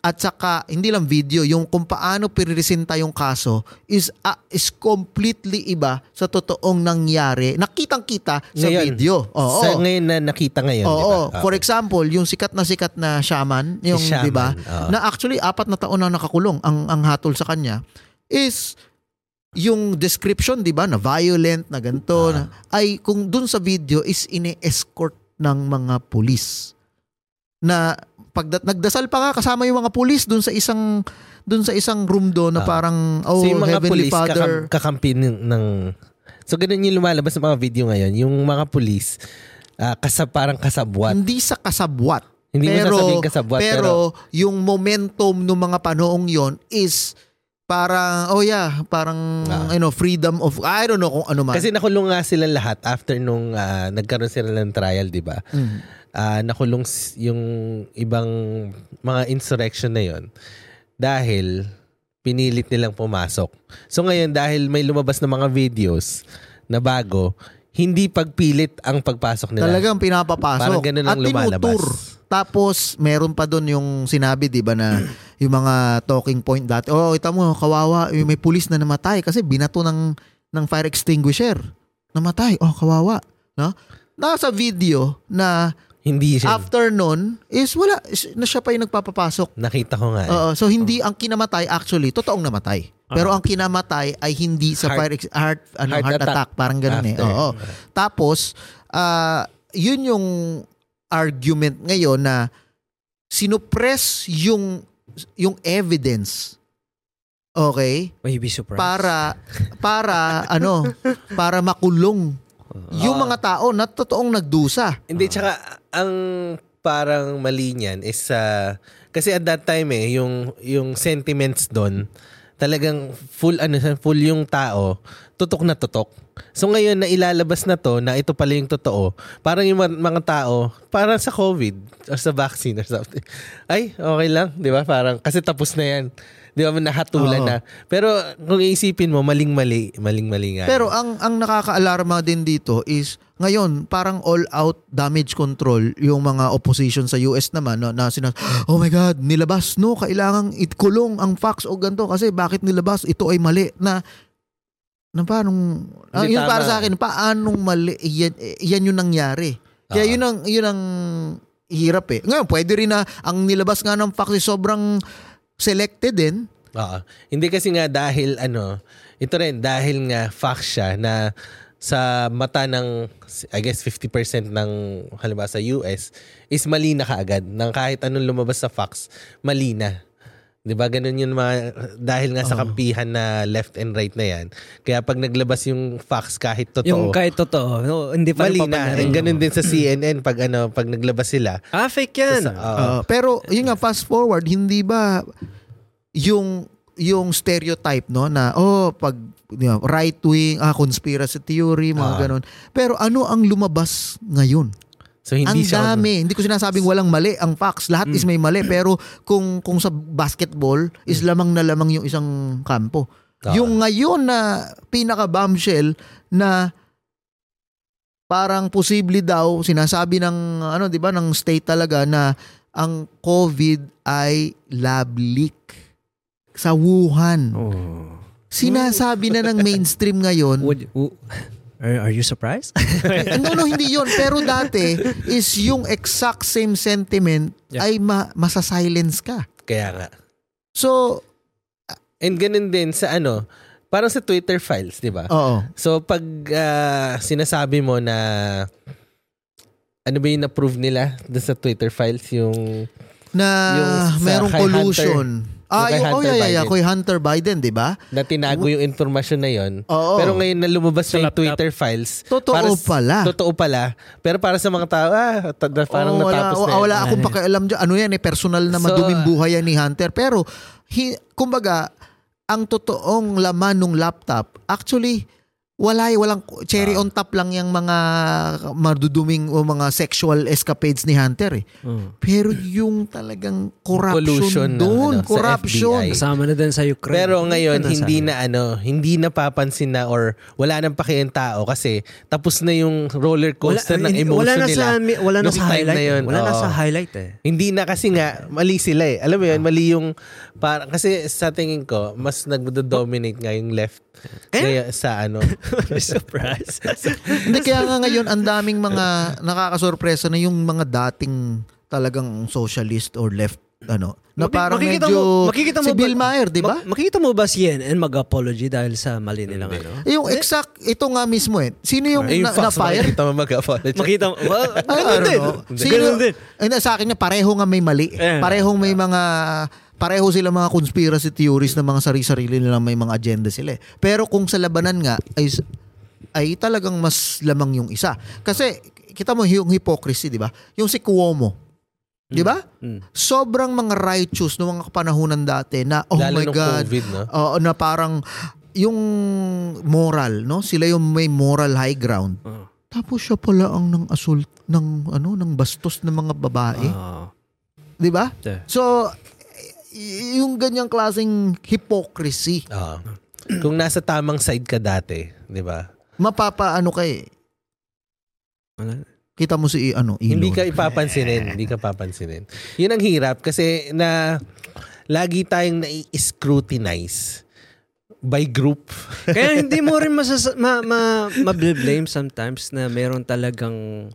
at saka hindi lang video, yung kung paano piniresinta yung kaso is completely iba sa totoong nangyari. Nakitang-kita sa ngayon, video. Oo. Sa ngayon na nakita ngayon, oo, diba? Okay. For example, yung sikat na shaman, yung di ba? Na actually 4 na taon na nakakulong ang hatol sa kanya is yung description, di ba, na violent, na ganito, ay kung dun sa video is ine-escort ng mga pulis. Na nagdasal pa nga kasama yung mga pulis dun sa isang room do na parang Heavenly Father. Kakampi ng so ganun yung lumalabas ng mga video ngayon, yung mga pulis parang kasabwat. Hindi sa kasabwat. Hindi mo sasabing kasabwat. Pero yung momentum ng mga panoong yon is parang, freedom of, I don't know kung ano man. Kasi nakulong nga silang lahat after nung nagkaroon sila ng trial, di ba? Mm. Nakulong yung ibang mga insurrection na yon dahil pinilit nilang pumasok. So ngayon, dahil may lumabas na mga videos na bago, hindi pagpilit ang pagpasok nila. Talagang pinapapasok. Parang ganun ang lumalabas. At tinutur. Tapos, meron pa doon yung sinabi, di ba, na yung mga talking point dati. Oh, ito mo, kawawa. May pulis na namatay kasi binato ng fire extinguisher. Namatay. Oh, kawawa. No? Nasa video na hindi siya. After nun, is wala. Na siya pa yung nagpapapasok. Nakita ko nga. So, hindi ang kinamatay actually, totoong namatay. Pero ang kinamatay ay hindi sa heart attack. Parang ganun after. Tapos, yun yung argument ngayon na sinupress yung evidence. Okay? May be surprised. Para para makulong yung mga tao na totoong nagdusa. Hindi, tsaka ang parang mali niyan is kasi at that time yung sentiments doon talagang full yung tao, tutok na tutok. So ngayon na ilalabas na to na ito pala yung totoo. Parang yung mga tao, parang sa COVID or sa vaccine or something. Ay, okay lang, 'di ba? Parang kasi tapos na 'yan. 'Di ba, nahatulan na. Pero kung iisipin mo, maling-mali nga. Pero ang nakakaalarma din dito is ngayon, parang all-out damage control yung mga opposition sa US naman na oh my God, nilabas, no? Kailangang itkulong ang fax o ganito kasi bakit nilabas? Ito ay mali na paanong, yun tama. Para sa akin, paanong mali, yan yung nangyari. Kaya yun ang hirap eh. Ngayon, pwede rin na, ang nilabas nga ng fax sobrang selected din. Hindi kasi nga dahil ito rin, dahil nga fax siya na sa mata ng, I guess, 50% ng halimbawa sa US is mali na kaagad. Nang kahit anong lumabas sa fax, mali na. Diba? Ganun yun mga, dahil nga sa kampihan na left and right na yan. Kaya pag naglabas yung fax kahit totoo. Yung kahit totoo. No, hindi pa rin papanahin. Ganun din sa CNN pag naglabas sila. Fake yan. Pero yun nga, fast forward, hindi ba yung stereotype no na pag right wing conspiracy theory mga ganun, pero ano ang lumabas ngayon? So, hindi ang dami. Hindi ko sinasabing walang mali. Ang facts, lahat is may mali. Pero kung sa basketball, is lamang na lamang yung isang kampo. Yung ngayon na pinaka-bombshell na parang posible daw, sinasabi ng, di ba, ng state talaga na ang COVID ay lab leak sa Wuhan. Sinasabi na ng mainstream ngayon. Are you surprised? No, hindi yun. Pero dati is yung exact same sentiment ay masasilence ka. Kaya nga. So, and ganun din sa ano, parang sa Twitter files, di ba? Oo. So, pag sinasabi mo na ano ba yung na-prove nila sa Twitter files? Yung na yung merong collusion. Kay Hunter Biden, di ba? Na tinago yung informasyon na yon. Oh, oh. Pero ngayon na lumabas na yung Twitter files. Totoo pala. Pero para sa mga tao, parang natapos na yun. Wala akong pakialam dyan. Ano yan eh, personal na maduming buhay yan ni Hunter. Pero, kumbaga, ang totoong laman ng laptop, actually, walang cherry on top lang yung mga maduduming o mga sexual escapades ni Hunter eh. Pero yung talagang corruption doon, corruption. Kasama na din sa Ukraine. Pero ngayon, hindi na papansin na or wala nang pakialam tao kasi tapos na yung roller coaster ng emotion nila. Wala na sa highlight eh. Hindi na kasi nga, mali sila eh. Alam mo yun, mali yung parang, kasi sa tingin ko, mas nagdodominate nga yung left kaya sa ano. Surprise. Hindi, kaya nga ngayon ang daming mga nakakasurpresa na yung mga dating talagang socialist or left ano na parang makikita si Bill Maher, di ba? Makikita mo ba si Yen and mag-apology dahil sa mali nilang ano? Yung exact, ito nga mismo eh. Sino yung na-fire? Makikita mo mag-apology. Makikita mo. Well, ganun din. Sa akin na pareho nga may mali. Parehong may mga... Pareho sila mga conspiracy theories na mga sarili-sarili nilang may mga agenda sila eh. Pero kung sa labanan nga ay talagang mas lamang yung isa. Kasi kita mo yung hypocrisy, di ba? Yung si Cuomo. Di ba? Sobrang mga righteous noong mga kapanahunan dati na lalo my God. COVID, no? Na parang yung moral, no? Sila yung may moral high ground. Tapos siya pala ang nang-assault ng bastos ng mga babae. Di ba? Yeah. So yung ganyang klaseng hypocrisy. Kung nasa tamang side ka dati, di ba? Mapapaano ka eh. Kita mo si Elon. Hindi ka papansinin. Yun ang hirap kasi na lagi tayong na-scrutinize by group. Kaya hindi mo rin ma-blame sometimes na meron talagang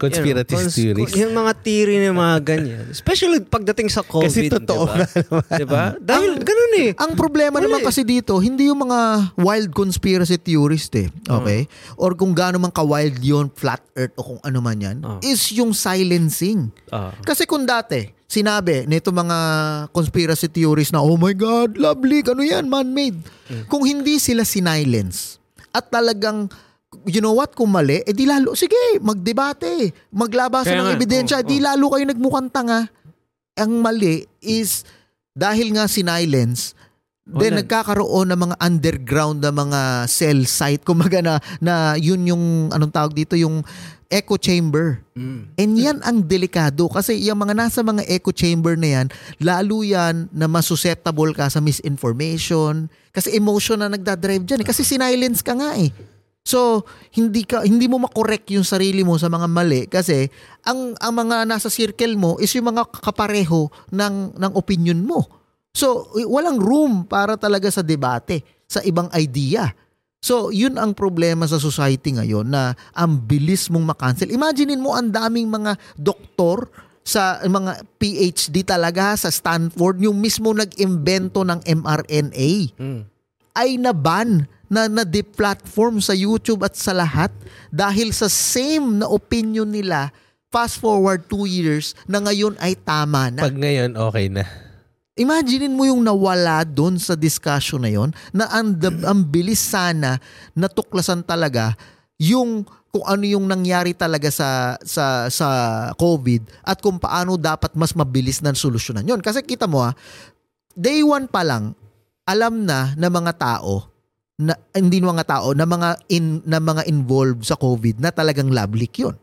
conspiracy theories. Yung mga theory na mga ganyan. Especially pagdating sa COVID. Kasi totoo diba? Nga diba? Dahil ganun eh. Ang problema naman kasi dito, hindi yung mga wild conspiracy theories eh. Okay? Or kung gaano man ka-wild yun, flat earth o kung ano man yan, is yung silencing. Kasi kung dati, sinabi nito mga conspiracy theories na, oh my God, love leak, ano yan, man-made. Kung hindi sila sinilence at talagang you know what, kung mali, di lalo, sige, magdebate, maglabasa ng ebidensya, di lalo kayo nagmukhang tanga. Ang mali is, dahil nga sinilence, then nagkakaroon ng mga underground na mga cell site, kumbaga na yun yung, anong tawag dito, yung echo chamber. And yan ang delikado, kasi yung mga nasa mga echo chamber na yan, lalo yan na mas susceptible ka sa misinformation, kasi emotion na nagdadrive dyan, kasi sinilence ka nga eh. So, hindi mo makorek yung sarili mo sa mga mali kasi ang mga nasa circle mo is yung mga kapareho ng opinion mo. So, walang room para talaga sa debate, sa ibang idea. So, yun ang problema sa society ngayon na ang bilis mong makancel. Imaginin mo ang daming mga doktor sa mga PhD talaga sa Stanford, yung mismo nag-imbento ng mRNA ay naban na de-platform sa YouTube at sa lahat dahil sa same na opinion nila. Fast forward 2 years na ngayon ay tama na. Pag ngayon, okay na. Imaginin mo yung nawala doon sa discussion na yon na ang bilis sana natuklasan talaga yung kung ano yung nangyari talaga sa COVID at kung paano dapat mas mabilis na solusyonan yon. Kasi kita mo day 1 pa lang, alam na mga tao na mga involved sa COVID na talagang lab leak yun.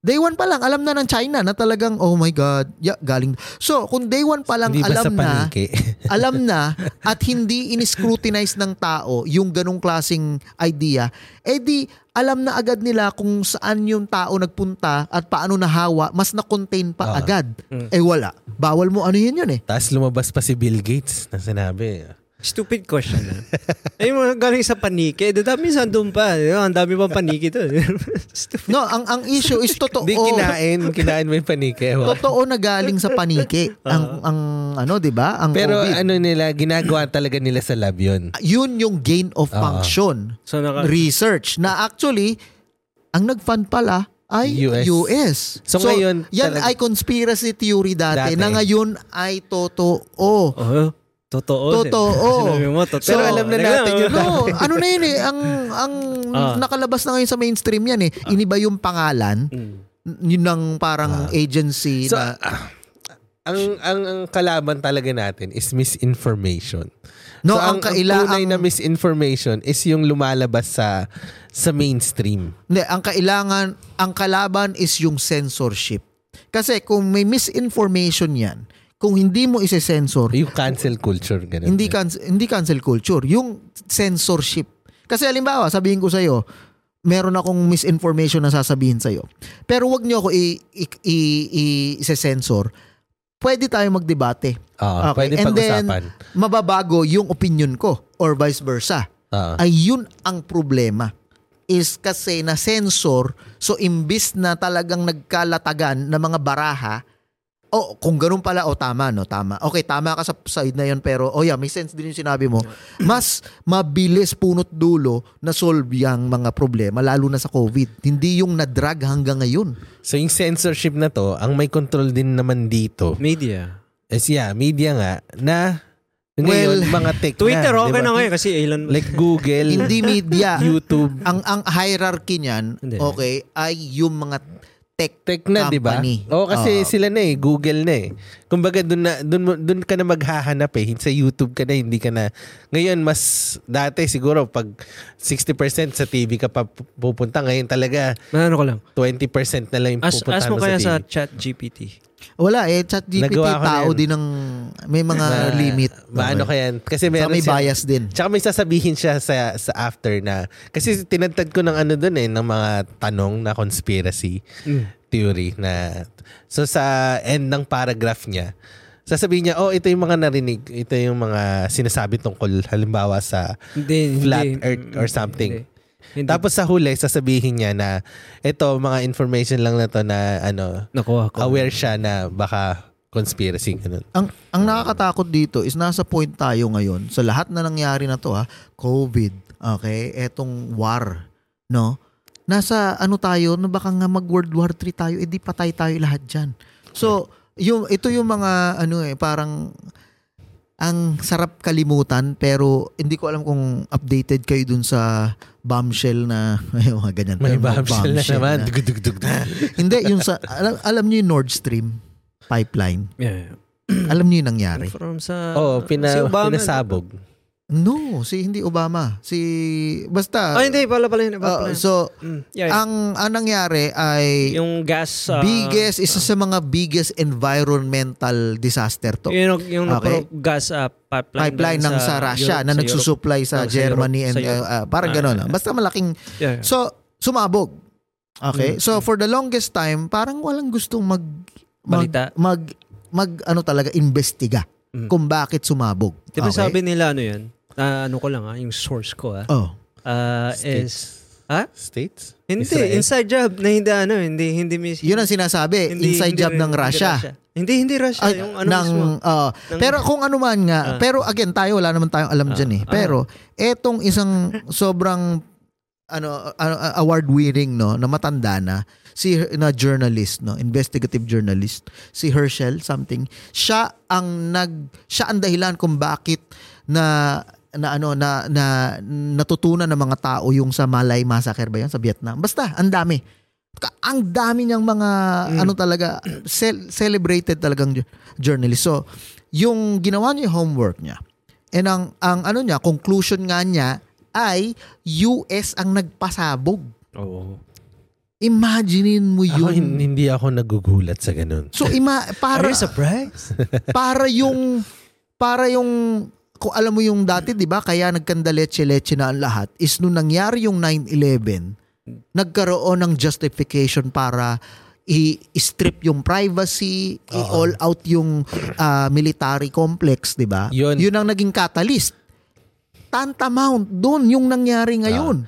Day 1 pa lang, alam na ng China na talagang, oh my God, galing. So, kung day 1 pa lang, alam na, at hindi in-scrutinize ng tao yung ganung klaseng idea, di alam na agad nila kung saan yung tao nagpunta at paano nahawa, mas na-contain pa agad. Wala. Bawal mo ano yun eh. Tapos lumabas pa si Bill Gates na sinabi, Stupid question na. Ayun mo, galing sa paniki. Dami saan doon pa. Ang dami pang paniki to. No, ang issue is totoo. Di kinain mo yung paniki. Totoo na galing sa paniki. Ang ano, di ba? Pero COVID. Ano nila, ginagawa talaga nila sa lab yun. Yun yung gain of function. So, research. Na actually, ang nag-fund pala, ay US. So ngayon, yan ay conspiracy theory dati. Na ngayon ay totoo. Totoo. Totoo. Pero alam na natin yun. No, ano na yun eh. Ang nakalabas na ngayon sa mainstream yan eh. Iniba yung pangalan ng parang agency so, na... Ang kalaban talaga natin is misinformation. No, so, ang tunay na misinformation is yung lumalabas sa mainstream. Hindi, ang kalaban is yung censorship. Kasi kung may misinformation yan, kung hindi mo ise-censor, yung cancel culture ganun. Hindi cancel culture, yung censorship. Kasi halimbawa, sabihin ko sa iyo, meron akong misinformation na sasabihin sa iyo. Pero wag niyo ako i-censor. Pwede tayo magdebate. Pwede and pag-usapan. Then mababago yung opinion ko or vice versa. Ayun ang problema. Is kasi na censor, so imbis na talagang nagkalatagan na mga baraha, kung ganun pala, tama, no? Tama. Okay, tama ka sa side na yun, pero, yeah, may sense din yung sinabi mo. Mas mabilis punot dulo na solve yung mga problema, lalo na sa COVID. Hindi yung nadrag hanggang ngayon. So, yung censorship na to, ang may control din naman dito. Media. Media nga, na... Ngayon, mga tech Twitter, na, okay diba? Na ngayon kasi Elon... Like Google, hindi media. YouTube. Ang hierarchy niyan, okay, ay yung mga... Tech na, di ba? Oo, kasi sila na eh. Google na eh. Kumbaga, dun ka na maghahanap eh. Sa YouTube ka na, hindi ka na... Ngayon, mas dati siguro, pag 60% sa TV ka pa pupunta, ngayon talaga, ano ko lang? 20% na lang yung pupunta mo sa TV. As mo kaya sa ChatGPT? Wala eh. ChatGPT, tao din ng... May mga limit. Maano kaya? Kasi meron may bias din. Tsaka may sasabihin siya sa after na... Kasi tinatad ko ng ano dun eh, ng mga tanong na conspiracy. Theory na so sa end ng paragraph niya sasabihin niya ito yung mga narinig, ito yung mga sinasabi tungkol halimbawa sa flat earth or something. Hindi. Tapos sa huli sasabihin niya na ito mga information lang na to na ano aware siya na baka conspiracy ganun. Ang nakakatakot dito is nasa point tayo ngayon sa lahat na nangyari na to ha, COVID, okay, etong war, no? Nasa ano tayo, no, baka nga mag World War 3 tayo, edi patay tayo lahat dyan. So, ito yung mga ano eh, parang ang sarap kalimutan pero hindi ko alam kung updated kayo dun sa bombshell na ganyan. May bombshell na naman. Hindi, yung sa, alam nyo yung Nord Stream pipeline? Yeah. Alam nyo yung nangyari? Pinasabog. No, hindi Obama. Basta. Hindi. Pala yun. Ang nangyari ay yung gas. Isa sa mga biggest environmental disaster to. Yung okay? Gas pipeline ng sa Russia Europe, na nagsusupply sa Germany Europe, and parang gano'n. Basta malaking. Yeah. So, sumabog. Okay? So, for the longest time, parang walang gustong talaga, investiga. Kung bakit sumabog. Diba sabi nila ano yan? Ano ko lang yung source ko States. States? Hindi. Israel? Inside job na hindi hindi mismo. Yun ang sinasabi. Inside job ng Russia. Hindi Russia. Yung ano mismo. Pero kung ano man nga. Pero again, tayo wala naman tayong alam dyan eh. Pero etong isang sobrang award-winning no, na matanda na journalist, no, investigative journalist, si Herschel something, siya ang dahilan kung bakit na natutunan ng mga tao yung sa Malay Massacre ba yan sa Vietnam. Basta ang dami niyang mga celebrated talagang journalist. So yung ginawa niya, yung homework niya, and ang conclusion nga niya ay US ang nagpasabog. Oo. Imaginin mo yun. Hindi ako nagugulat sa ganun. So, para... Are you surprised? Para yung... Kung alam mo yung dati, di ba? Kaya nagkandaleche-leche na ang lahat. Is nung nangyari yung 9/11, nagkaroon ng justification para i-strip yung privacy, i-all out yung military complex, di ba? Yun ang naging catalyst. tantamount doon yung nangyari ngayon.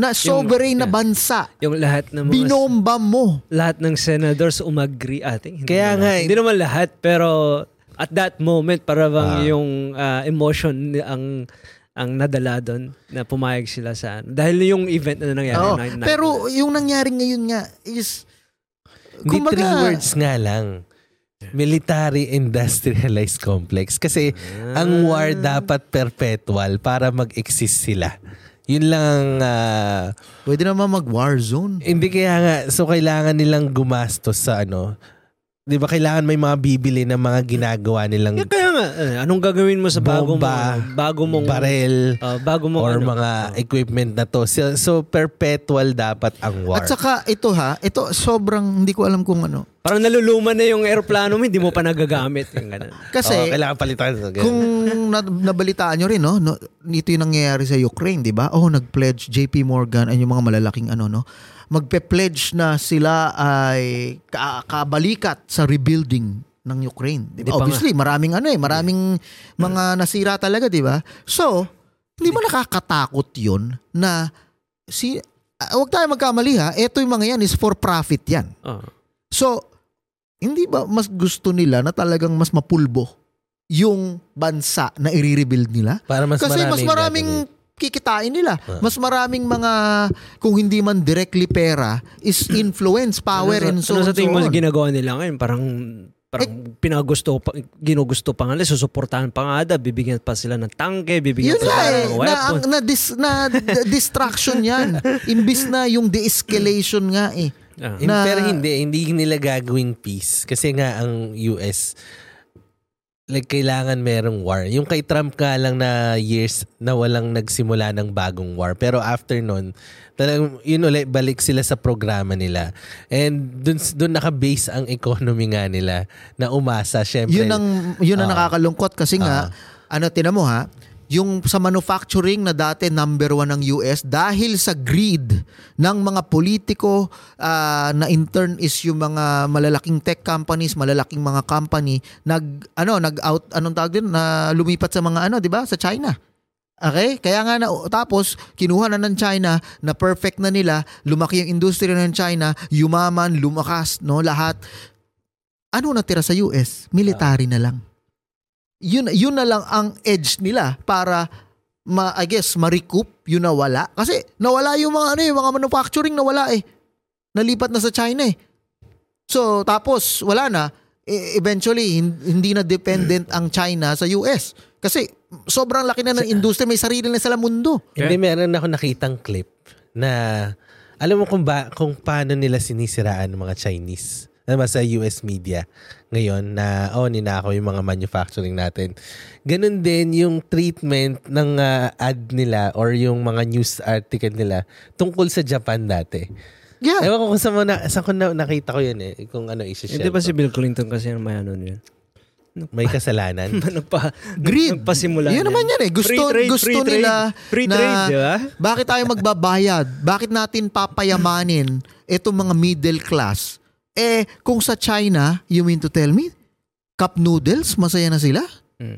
Na sovereign na bansa. Yung lahat ng mga... Binomba mo. Lahat ng senators umagree ating. Kaya nga, hindi naman lahat, pero at that moment, para bang yung emotion ang nadala doon na pumayag sila sa... Dahil yung event na nangyari. Oh, pero yung nangyari ngayon nga is... Kumbaga, hindi 3 words nga lang. Military-industrialized complex. Kasi ang war dapat perpetual para mag-exist sila. Yun lang... pwede naman mag-war zone. Hindi kaya nga. So kailangan nilang gumastos sa ano... Di ba kailangan may mga bibili ng mga ginagawa nilang... Kaya nga, anong gagawin mo sa bomba, bago mong barel, or ano, mga equipment na to. So, perpetual dapat ang war. At saka, ito sobrang hindi ko alam kung ano. Parang naluluma na yung aeroplano mo, hindi mo pa nagagamit. Kasi, kailangan palitan. Kung nabalitaan nyo rin, no, ito yung nangyayari sa Ukraine, di ba? Oh, nag-pledge JP Morgan, ay yung mga malalaking ano, no? Magpe-pledge na sila ay kabalikat sa rebuilding ng Ukraine. Diba? Obviously, maraming mga nasira talaga, di ba? So, hindi mo nakakatakot yun na huwag tayo magkamali ha, eto yung mga yan is for profit yan. So, hindi ba mas gusto nila na talagang mas mapulbo yung bansa na i-rebuild nila? Para mas kasi mas maraming kikitain nila. Mas maraming mga, kung hindi man directly pera, is influence, power, and so on. Ano sa tingin mo ginagawa nila ngayon? Parang ginugusto pa nga, susuportahan pa nga, bibigyan pa sila ng tanke, bibigyan pa sila ng weapon. Distraction yan. Imbis na yung de-escalation nga eh. Pero hindi nila gagawing peace. Kasi nga ang US... like kailangan merong war. Yung kay Trump ka lang na years na walang nagsimula ng bagong war. Pero after nun, talagang yun ulit, balik sila sa programa nila. And dun naka-base ang economy nga nila na umasa, syempre. Yun ang nakakalungkot kasi nga, tinan mo ha, yung sa manufacturing na dati number 1 ng US dahil sa greed ng mga politiko na in turn is yung mga malalaking tech companies, malalaking mga company na lumipat sa mga di ba? Sa China. Okay? Kaya nga tapos kinuha na ng China na perfect na nila, lumaki yung industriya ng China, yumaman, lumakas, no, lahat. Ano natira sa US? Military na lang. Yun na lang ang edge nila para ma-recoup yun na wala. Kasi nawala yung mga mga manufacturing nawala eh. Nalipat na sa China eh. So tapos wala na. Eventually hindi na dependent ang China sa US. Kasi sobrang laki na ng industry. May sarili na sa mundo. Hindi meron ako nakitang clip na alam mo kung paano nila sinisiraan ng mga Chinese. Sa US media ngayon na ninakaw yung mga manufacturing natin. Ganun din yung treatment ng ad nila or yung mga news article nila tungkol sa Japan dati. Yeah. Ewan ko kung saan ko nakita ko yun eh. Kung isi-share. Hindi pa si Bill Clinton kasi may yun. May kasalanan. Greed. Nagpasimula. Yun naman yan eh. Gusto nila free trade, diba? Bakit tayo magbabayad? Bakit natin papayamanin itong mga middle class? Kung sa China, you mean to tell me, cup noodles, masaya na sila?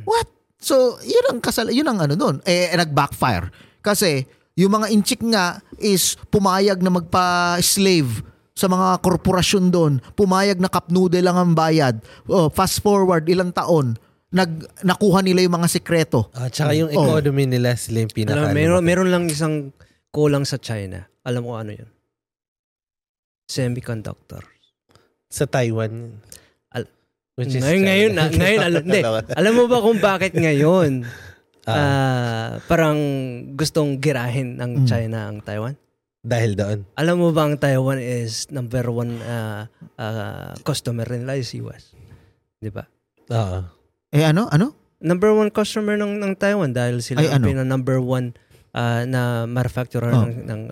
What? So, yun ang doon. Nag-backfire. Kasi, yung mga inchik nga is pumayag na magpa-slave sa mga korporasyon doon. Pumayag na cup noodle lang ang bayad. Fast forward, ilang taon, nakuha nila yung mga sikreto. At saka yung economy nila, sila yung pinaka. Meron lang isang kulang sa China. Alam ko ano yun? Semiconductor. Sa Taiwan. Alam mo ba kung bakit ngayon parang gustong girahin ng China ang Taiwan? Dahil doon. Alam mo ba ang Taiwan is number 1 customer nila is US? Di ba? Oo. Number 1 customer ng Taiwan dahil sila ang number 1 na manufacturer ng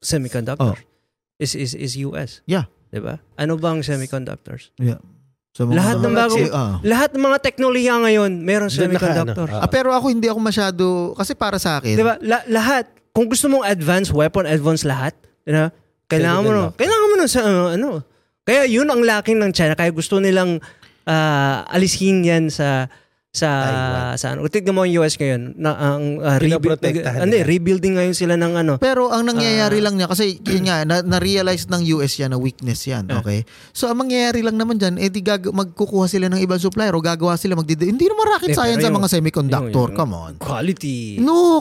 semiconductor is US. Yeah. Diba? Ano bang semiconductors? Yeah. So, lahat ng mga teknolohiya ngayon, meron semiconductor. Pero ako hindi ako masyado kasi para sa akin. Diba? Lahat. Kung gusto mong advanced weapon, advanced lahat, diba? Kailangan mo sa ano. Kaya yun ang laking ng China. Kaya gusto nilang alisin yan sa sa ano. Tignan mo ang US ngayon na ang rebuilding ngayon sila ng ano. Pero ang nangyayari lang niya kasi yun nga na-realize ng US yan na weakness yan, okay? So ang mangyayari lang naman diyan edi magkukuha sila ng ibang supplier o gagawa sila hindi naman rocket science sa mga semiconductor, come on. Quality. No,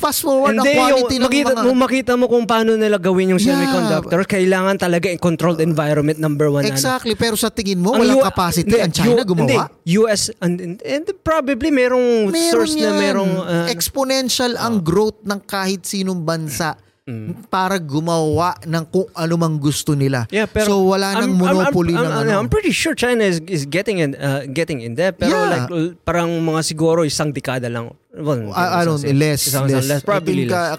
fast forward ang quality ng mga. Makita mo kung paano nila gawin yung semiconductor. Kailangan talaga yung controlled environment number 1. Exactly, pero sa tingin mo walang capacity ang China gumawa? US and probably merong source yan. Na merong exponential ang growth ng kahit sinong bansa para gumawa ng kung ano mang gusto nila. Yeah, pero so wala nang monopoly ng ano. I'm pretty sure China is getting in debt pero like parang mga siguro isang dekada lang. Well, less probably less.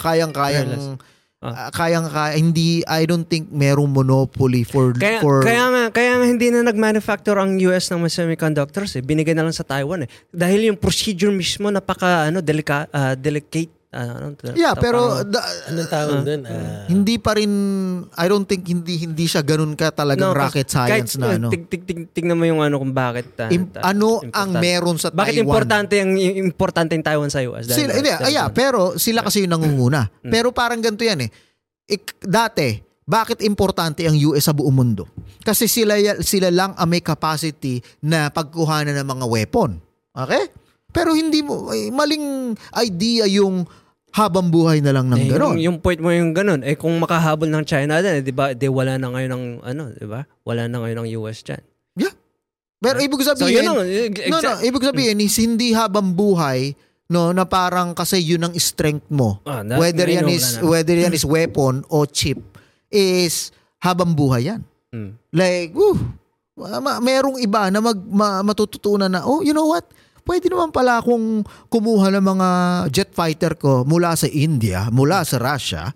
Kayang-kaya hindi I don't think merong monopoly kaya nga hindi na nag-manufacture ang US ng mga semiconductors eh, binigay na lang sa Taiwan eh dahil yung procedure mismo napaka delicate pero hindi pa rin I don't think hindi siya ganun ka talagang rocket science na ano. Tingnan mo yung ano kung bakit ano ang meron sa Taiwan. Bakit importante yung Taiwan sa US? Pero sila kasi yung nangunguna. Pero parang ganito yan eh. Dati, bakit importante ang US sa buong mundo? Kasi sila lang ang may capacity na pagkuhanan ng mga weapon. Okay? Pero hindi mo maling idea yung habang buhay na lang ng gano'n. Yung point mo yung gano'n. Eh kung makahabol ng China din, di ba? Wala na ngayon ng ano, di ba? Wala na ngayon ng US diyan. Yeah. Pero ibig sabihin, ibig sabihin hindi habang buhay na parang kasi yun ang strength mo. Whether yan is weapon o chip is habang buhay yan. Like, merong iba na matututunan na, oh, you know what? Pwede naman pala akong kumuha ng mga jet fighter ko mula sa India, mula sa Russia.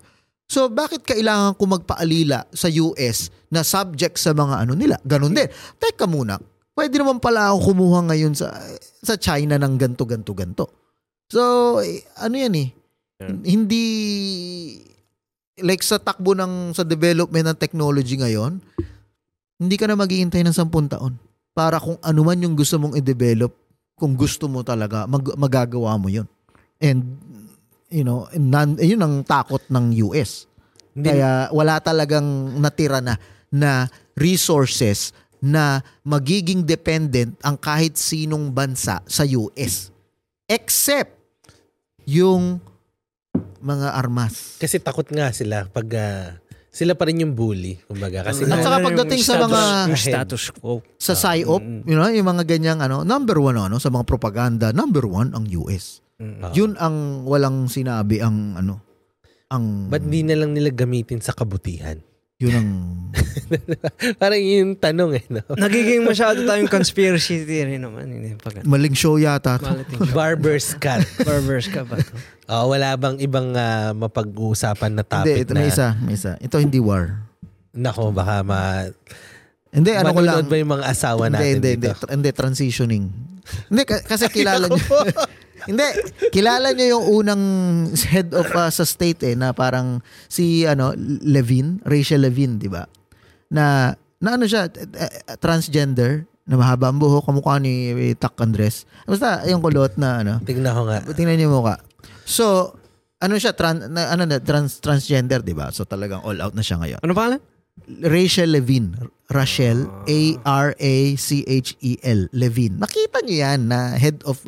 So bakit kailangan ko magpaalila sa US na subject sa mga ano nila? Ganun din. Teka muna, pwede naman pala akong kumuha ngayon sa China ng ganto. So ano yan eh? Hindi like sa takbo ng sa development ng technology ngayon, hindi ka na maghihintay ng 10 taon para kung ano man yung gusto mong i-develop. Kung gusto mo talaga, magagawa mo yun. And, you know, yun ang takot ng US. Kaya wala talagang natira na resources na magiging dependent ang kahit sinong bansa sa US. Except yung mga armas. Kasi takot nga sila pag... sila pa rin yung bully, kumbaga. Kasi at saka pagdating sa mga status quo, sa PSYOP, you know, yung mga ganyang ano, number 1 ano, sa mga propaganda, number 1 ang US. Yun ang walang sinabi ang ano, ang... Ba't di na lang nila gamitin sa kabutihan? Yun ang... Parang yung tanong eh, no? Nagiging masyado tayong conspiracy theory naman. Maling show yata. Barber's cut. Barber's cut ba ito? Oh, wala bang ibang mapag-uusapan na topic hindi, ito na... Hindi, may isa. Ito hindi war. Nako, baka Hindi, ano ko lang... Manunod ba yung mga asawa natin dito? Hindi, transitioning. Hindi, kasi kilala nyo... Hindi, kilala niyo yung unang head of sa state eh na parang si Rachel Levine, 'di ba? Na ano siya, transgender, na mahaba ang buhok, kamukha ni Tak Andres. Basta yung kulot na ano. Tingnan ko nga. Tingnan niyo mukha. So, ano siya transgender, 'di ba? So talagang all out na siya ngayon. Ano pangalan? Rachel Levine. Rachel, Arachel, Levine. Nakita niyo 'yan na head of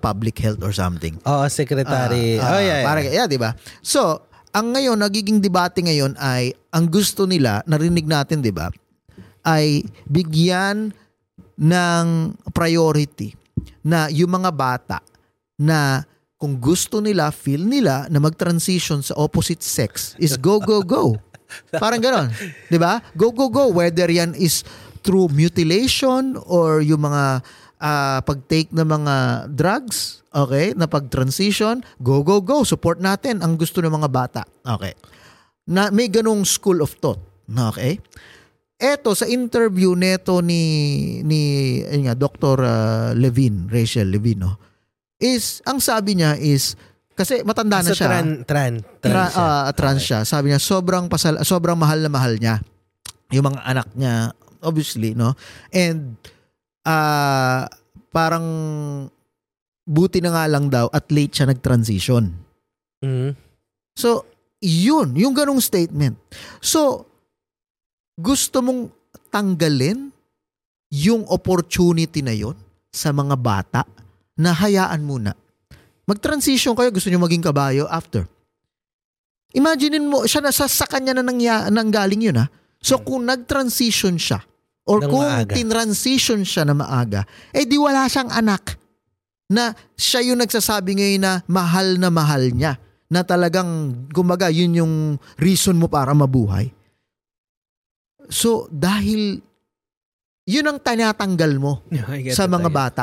public health or something. Oh, secretary. Di ba? So, ang ngayon, nagiging debate ngayon ay, ang gusto nila, narinig natin, di ba, ay bigyan ng priority na yung mga bata na kung gusto nila, feel nila na mag-transition sa opposite sex is go, go, go. Parang ganon. Di ba? Go, go, go. Whether yan is through mutilation or yung mga pag-take ng mga drugs, okay, na pag-transition, go, go, go, support natin ang gusto ng mga bata. Okay. Na, may ganung school of thought. Okay. Eto, sa interview neto ni Dr. Levine, Rachel Levine, no, is, ang sabi niya is, kasi matanda na siya. Trans siya. Sabi niya, sobrang mahal na mahal niya. Yung mga anak niya, obviously, no? And parang buti na nga lang daw at late siya nag-transition. Mm. So, yun. Yung ganong statement. So, gusto mong tanggalin yung opportunity na yun sa mga bata na hayaan muna. Mag-transition kayo, gusto nyo maging kabayo after. Imaginin mo, siya na sa kanya na nanggaling yun ha. So kung nag-transition siya or nang kung maaga. Tin-transition siya na maaga, eh di wala siyang anak na siya yung nagsasabi ngayon na mahal niya. Na talagang kumbaga yun yung reason mo para mabuhay. So dahil yun ang tanatanggal mo sa mga bata.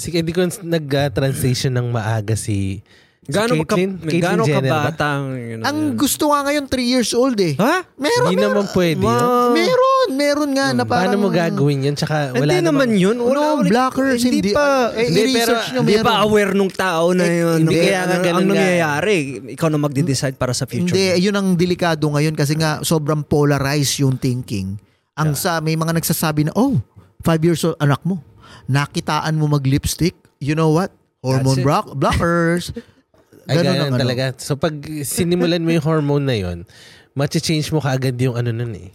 Si hindi ko nag-transition ng maaga si Caitlin Jenner ba? Yun, ang gusto nga ngayon 3 years old eh. Ha? Meron. Hindi naman pwede. Wow. Meron nga na parang. Paano mo gagawin yun? Tsaka wala hindi naman yun. No, blockers. Hindi pa. Hindi pa aware nung tao na yun. Hindi kaya nga ganun nangyayari. Ikaw na magde-decide para sa future. Hindi. Yun ang delikado ngayon kasi nga sobrang polarized yung thinking. Ang sa may mga nagsasabi na, oh, 5 years old anak mo. Nakitaan mo mag-lipstick. You know what? Hormone blockers. Ay, ganun talaga. So, pag sinimulan mo yung hormone na yun, machi-change mo kaagad yung ano nun eh.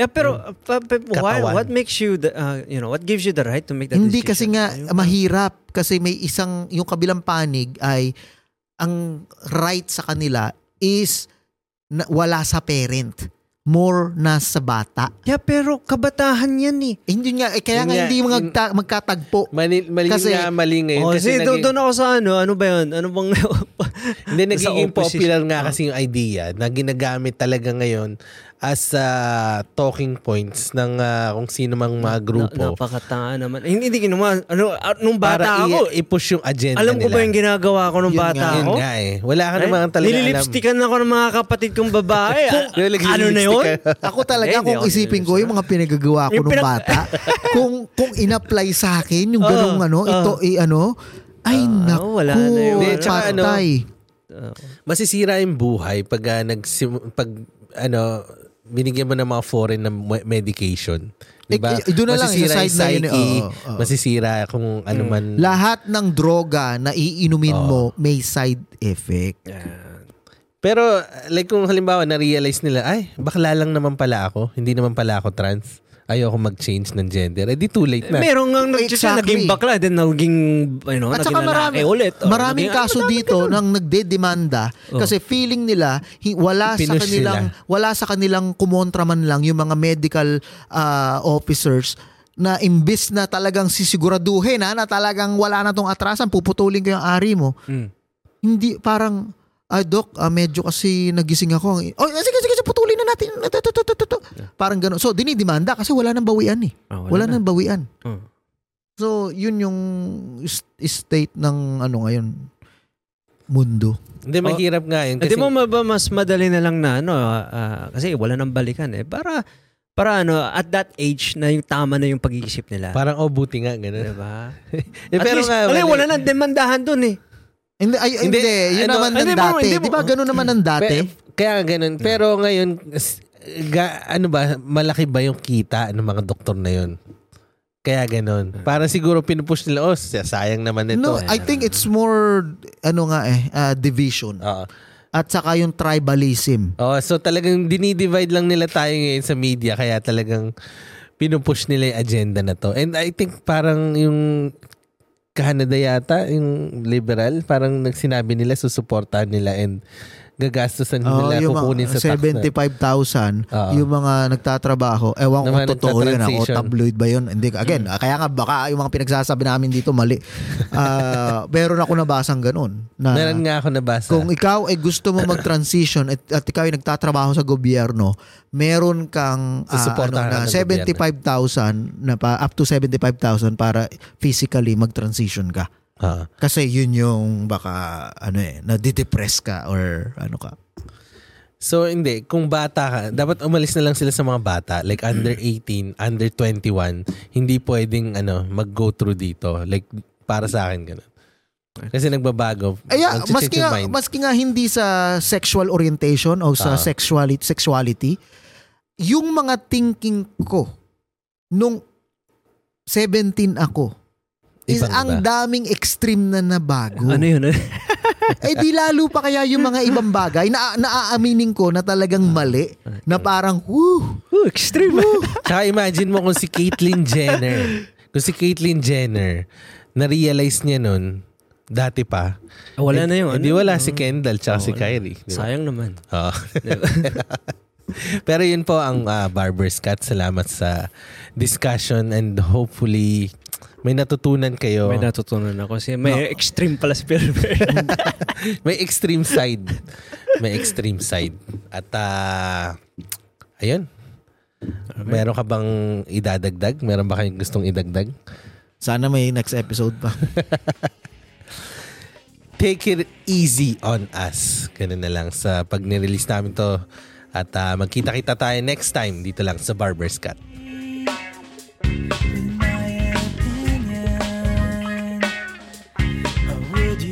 Yeah, pero what makes you, what gives you the right to make that decision? Hindi kasi nga mahirap. Kasi may isang, yung kabilang panig ay, ang right sa kanila is wala sa parent. More na sa bata. Yeah, pero kabataan yan eh. Hindi nga, kaya nga hindi magkatagpo. Mali ngayon. Oh, kasi doon ako sa ano ba yun? Ano bang... Hindi, nagiging popular nga kasi yung idea na ginagamit talaga ngayon as talking points ng kung sino mang mga grupo. Napakatanga naman. Hindi ginawa. Nung bata para ako. Para i-push yung agenda nila. Alam ko ba yung ginagawa ko nung bata ako? Yun nga eh. Wala ka naman talaga alam. Nililipstickan ako ng mga kapatid kong babae. Ano na yun? Ako talaga kung isipin ko yung mga pinagagawa ko nung bata. Kung in-apply sa akin yung ganong ay naku. Wala na yun. Patay. Masisira yung buhay pag binigyan mo ng mga foreign na medication. Diba? Doon na lang, sa side na yun. Masisira kung ano man. Lahat ng droga na iinumin mo may side effect. Pero like kung halimbawa na-realize nila, ay, bakla lang naman pala ako. Hindi naman pala ako trans. Ayoko mag-change ng gender. Eh, di too late na. Meron nga naging bakla, then naging, naging lalaki ulit. Maraming kaso dito nang nagdedemanda kasi feeling nila wala sa kanilang kumontra man lang yung mga medical officers na imbis na talagang sisiguraduhin na talagang wala na tong atrasan, puputulin ko yung ari mo. Mm. Hindi, parang, Doc, medyo kasi nagising ako. Oh, sige, putulin na natin. Parang gano'n. So, dinidemanda kasi wala nang bawian eh. Wala nang bawian. So, yun yung state ng ngayon, mundo. Hindi, mahirap nga yun. Hindi mo ba mas madali na lang na kasi wala nang balikan eh. Para at that age na yung tama na yung pag-iisip nila. Parang buti nga gano'n. Diba? Pero least, wala nang demandahan dun eh. Hindi, yun naman ng dati. Di ba ganun naman ng dati? Kaya ganun. Pero ngayon, malaki ba yung kita ng mga doktor na yun? Kaya ganun. Parang siguro pinupush nila, sayang naman ito. No, I think it's more, division. At saka yung tribalism. So talagang dinidivide lang nila tayo ngayon sa media. Kaya talagang pinupush nila yung agenda na to. And I think parang yung... Canada yata, yung liberal, parang nagsinabi nila, susuportahan nila and gagastusan nila kukunin sa tax na. 75,000 yung mga nagtatrabaho. Ewan ko totoo yun o tabloid ba yun? Hindi, again, kaya nga baka yung mga pinagsasabi namin dito mali. Meron ako nabasang ganun. Meron nga ako nabasa. Kung ikaw ay gusto mo mag-transition at ikaw ay nagtatrabaho sa gobyerno, meron kang 75,000 na pa, up to 75,000 para physically mag-transition ka. Kasi yun yung baka nadidepress ka or ano ka. So hindi, kung bata ka, dapat umalis na lang sila sa mga bata. Like under 18, under 21, hindi pwedeng mag-go through dito. Like para sa akin ganun. Kasi nagbabago. Maski nga hindi sa sexual orientation o sa sexuality, yung mga thinking ko nung 17 ako, is ibang ang iba. Daming extreme na nabago. Ano yun? Eh di lalo pa kaya yung mga ibang bagay na naaaminin ko na talagang mali na parang extreme. Tsaka imagine mo kung si Caitlyn Jenner na-realize niya nun dati pa. Wala na yun. Hindi wala si Kendall tsaka si Kylie. Diba? Sayang naman. Oh. Pero yun po ang Barber's Cut. Salamat sa discussion and hopefully may natutunan kayo. May natutunan ako. Kasi may extreme pala si Philbert. May extreme side. At ayun. Okay. Meron ka bang idadagdag? Meron ba kayong gustong idagdag? Sana may next episode pa. Take it easy on us. Ganun na lang sa pag nirelease namin to. At magkita-kita tayo next time dito lang sa Barber's Cut. With you.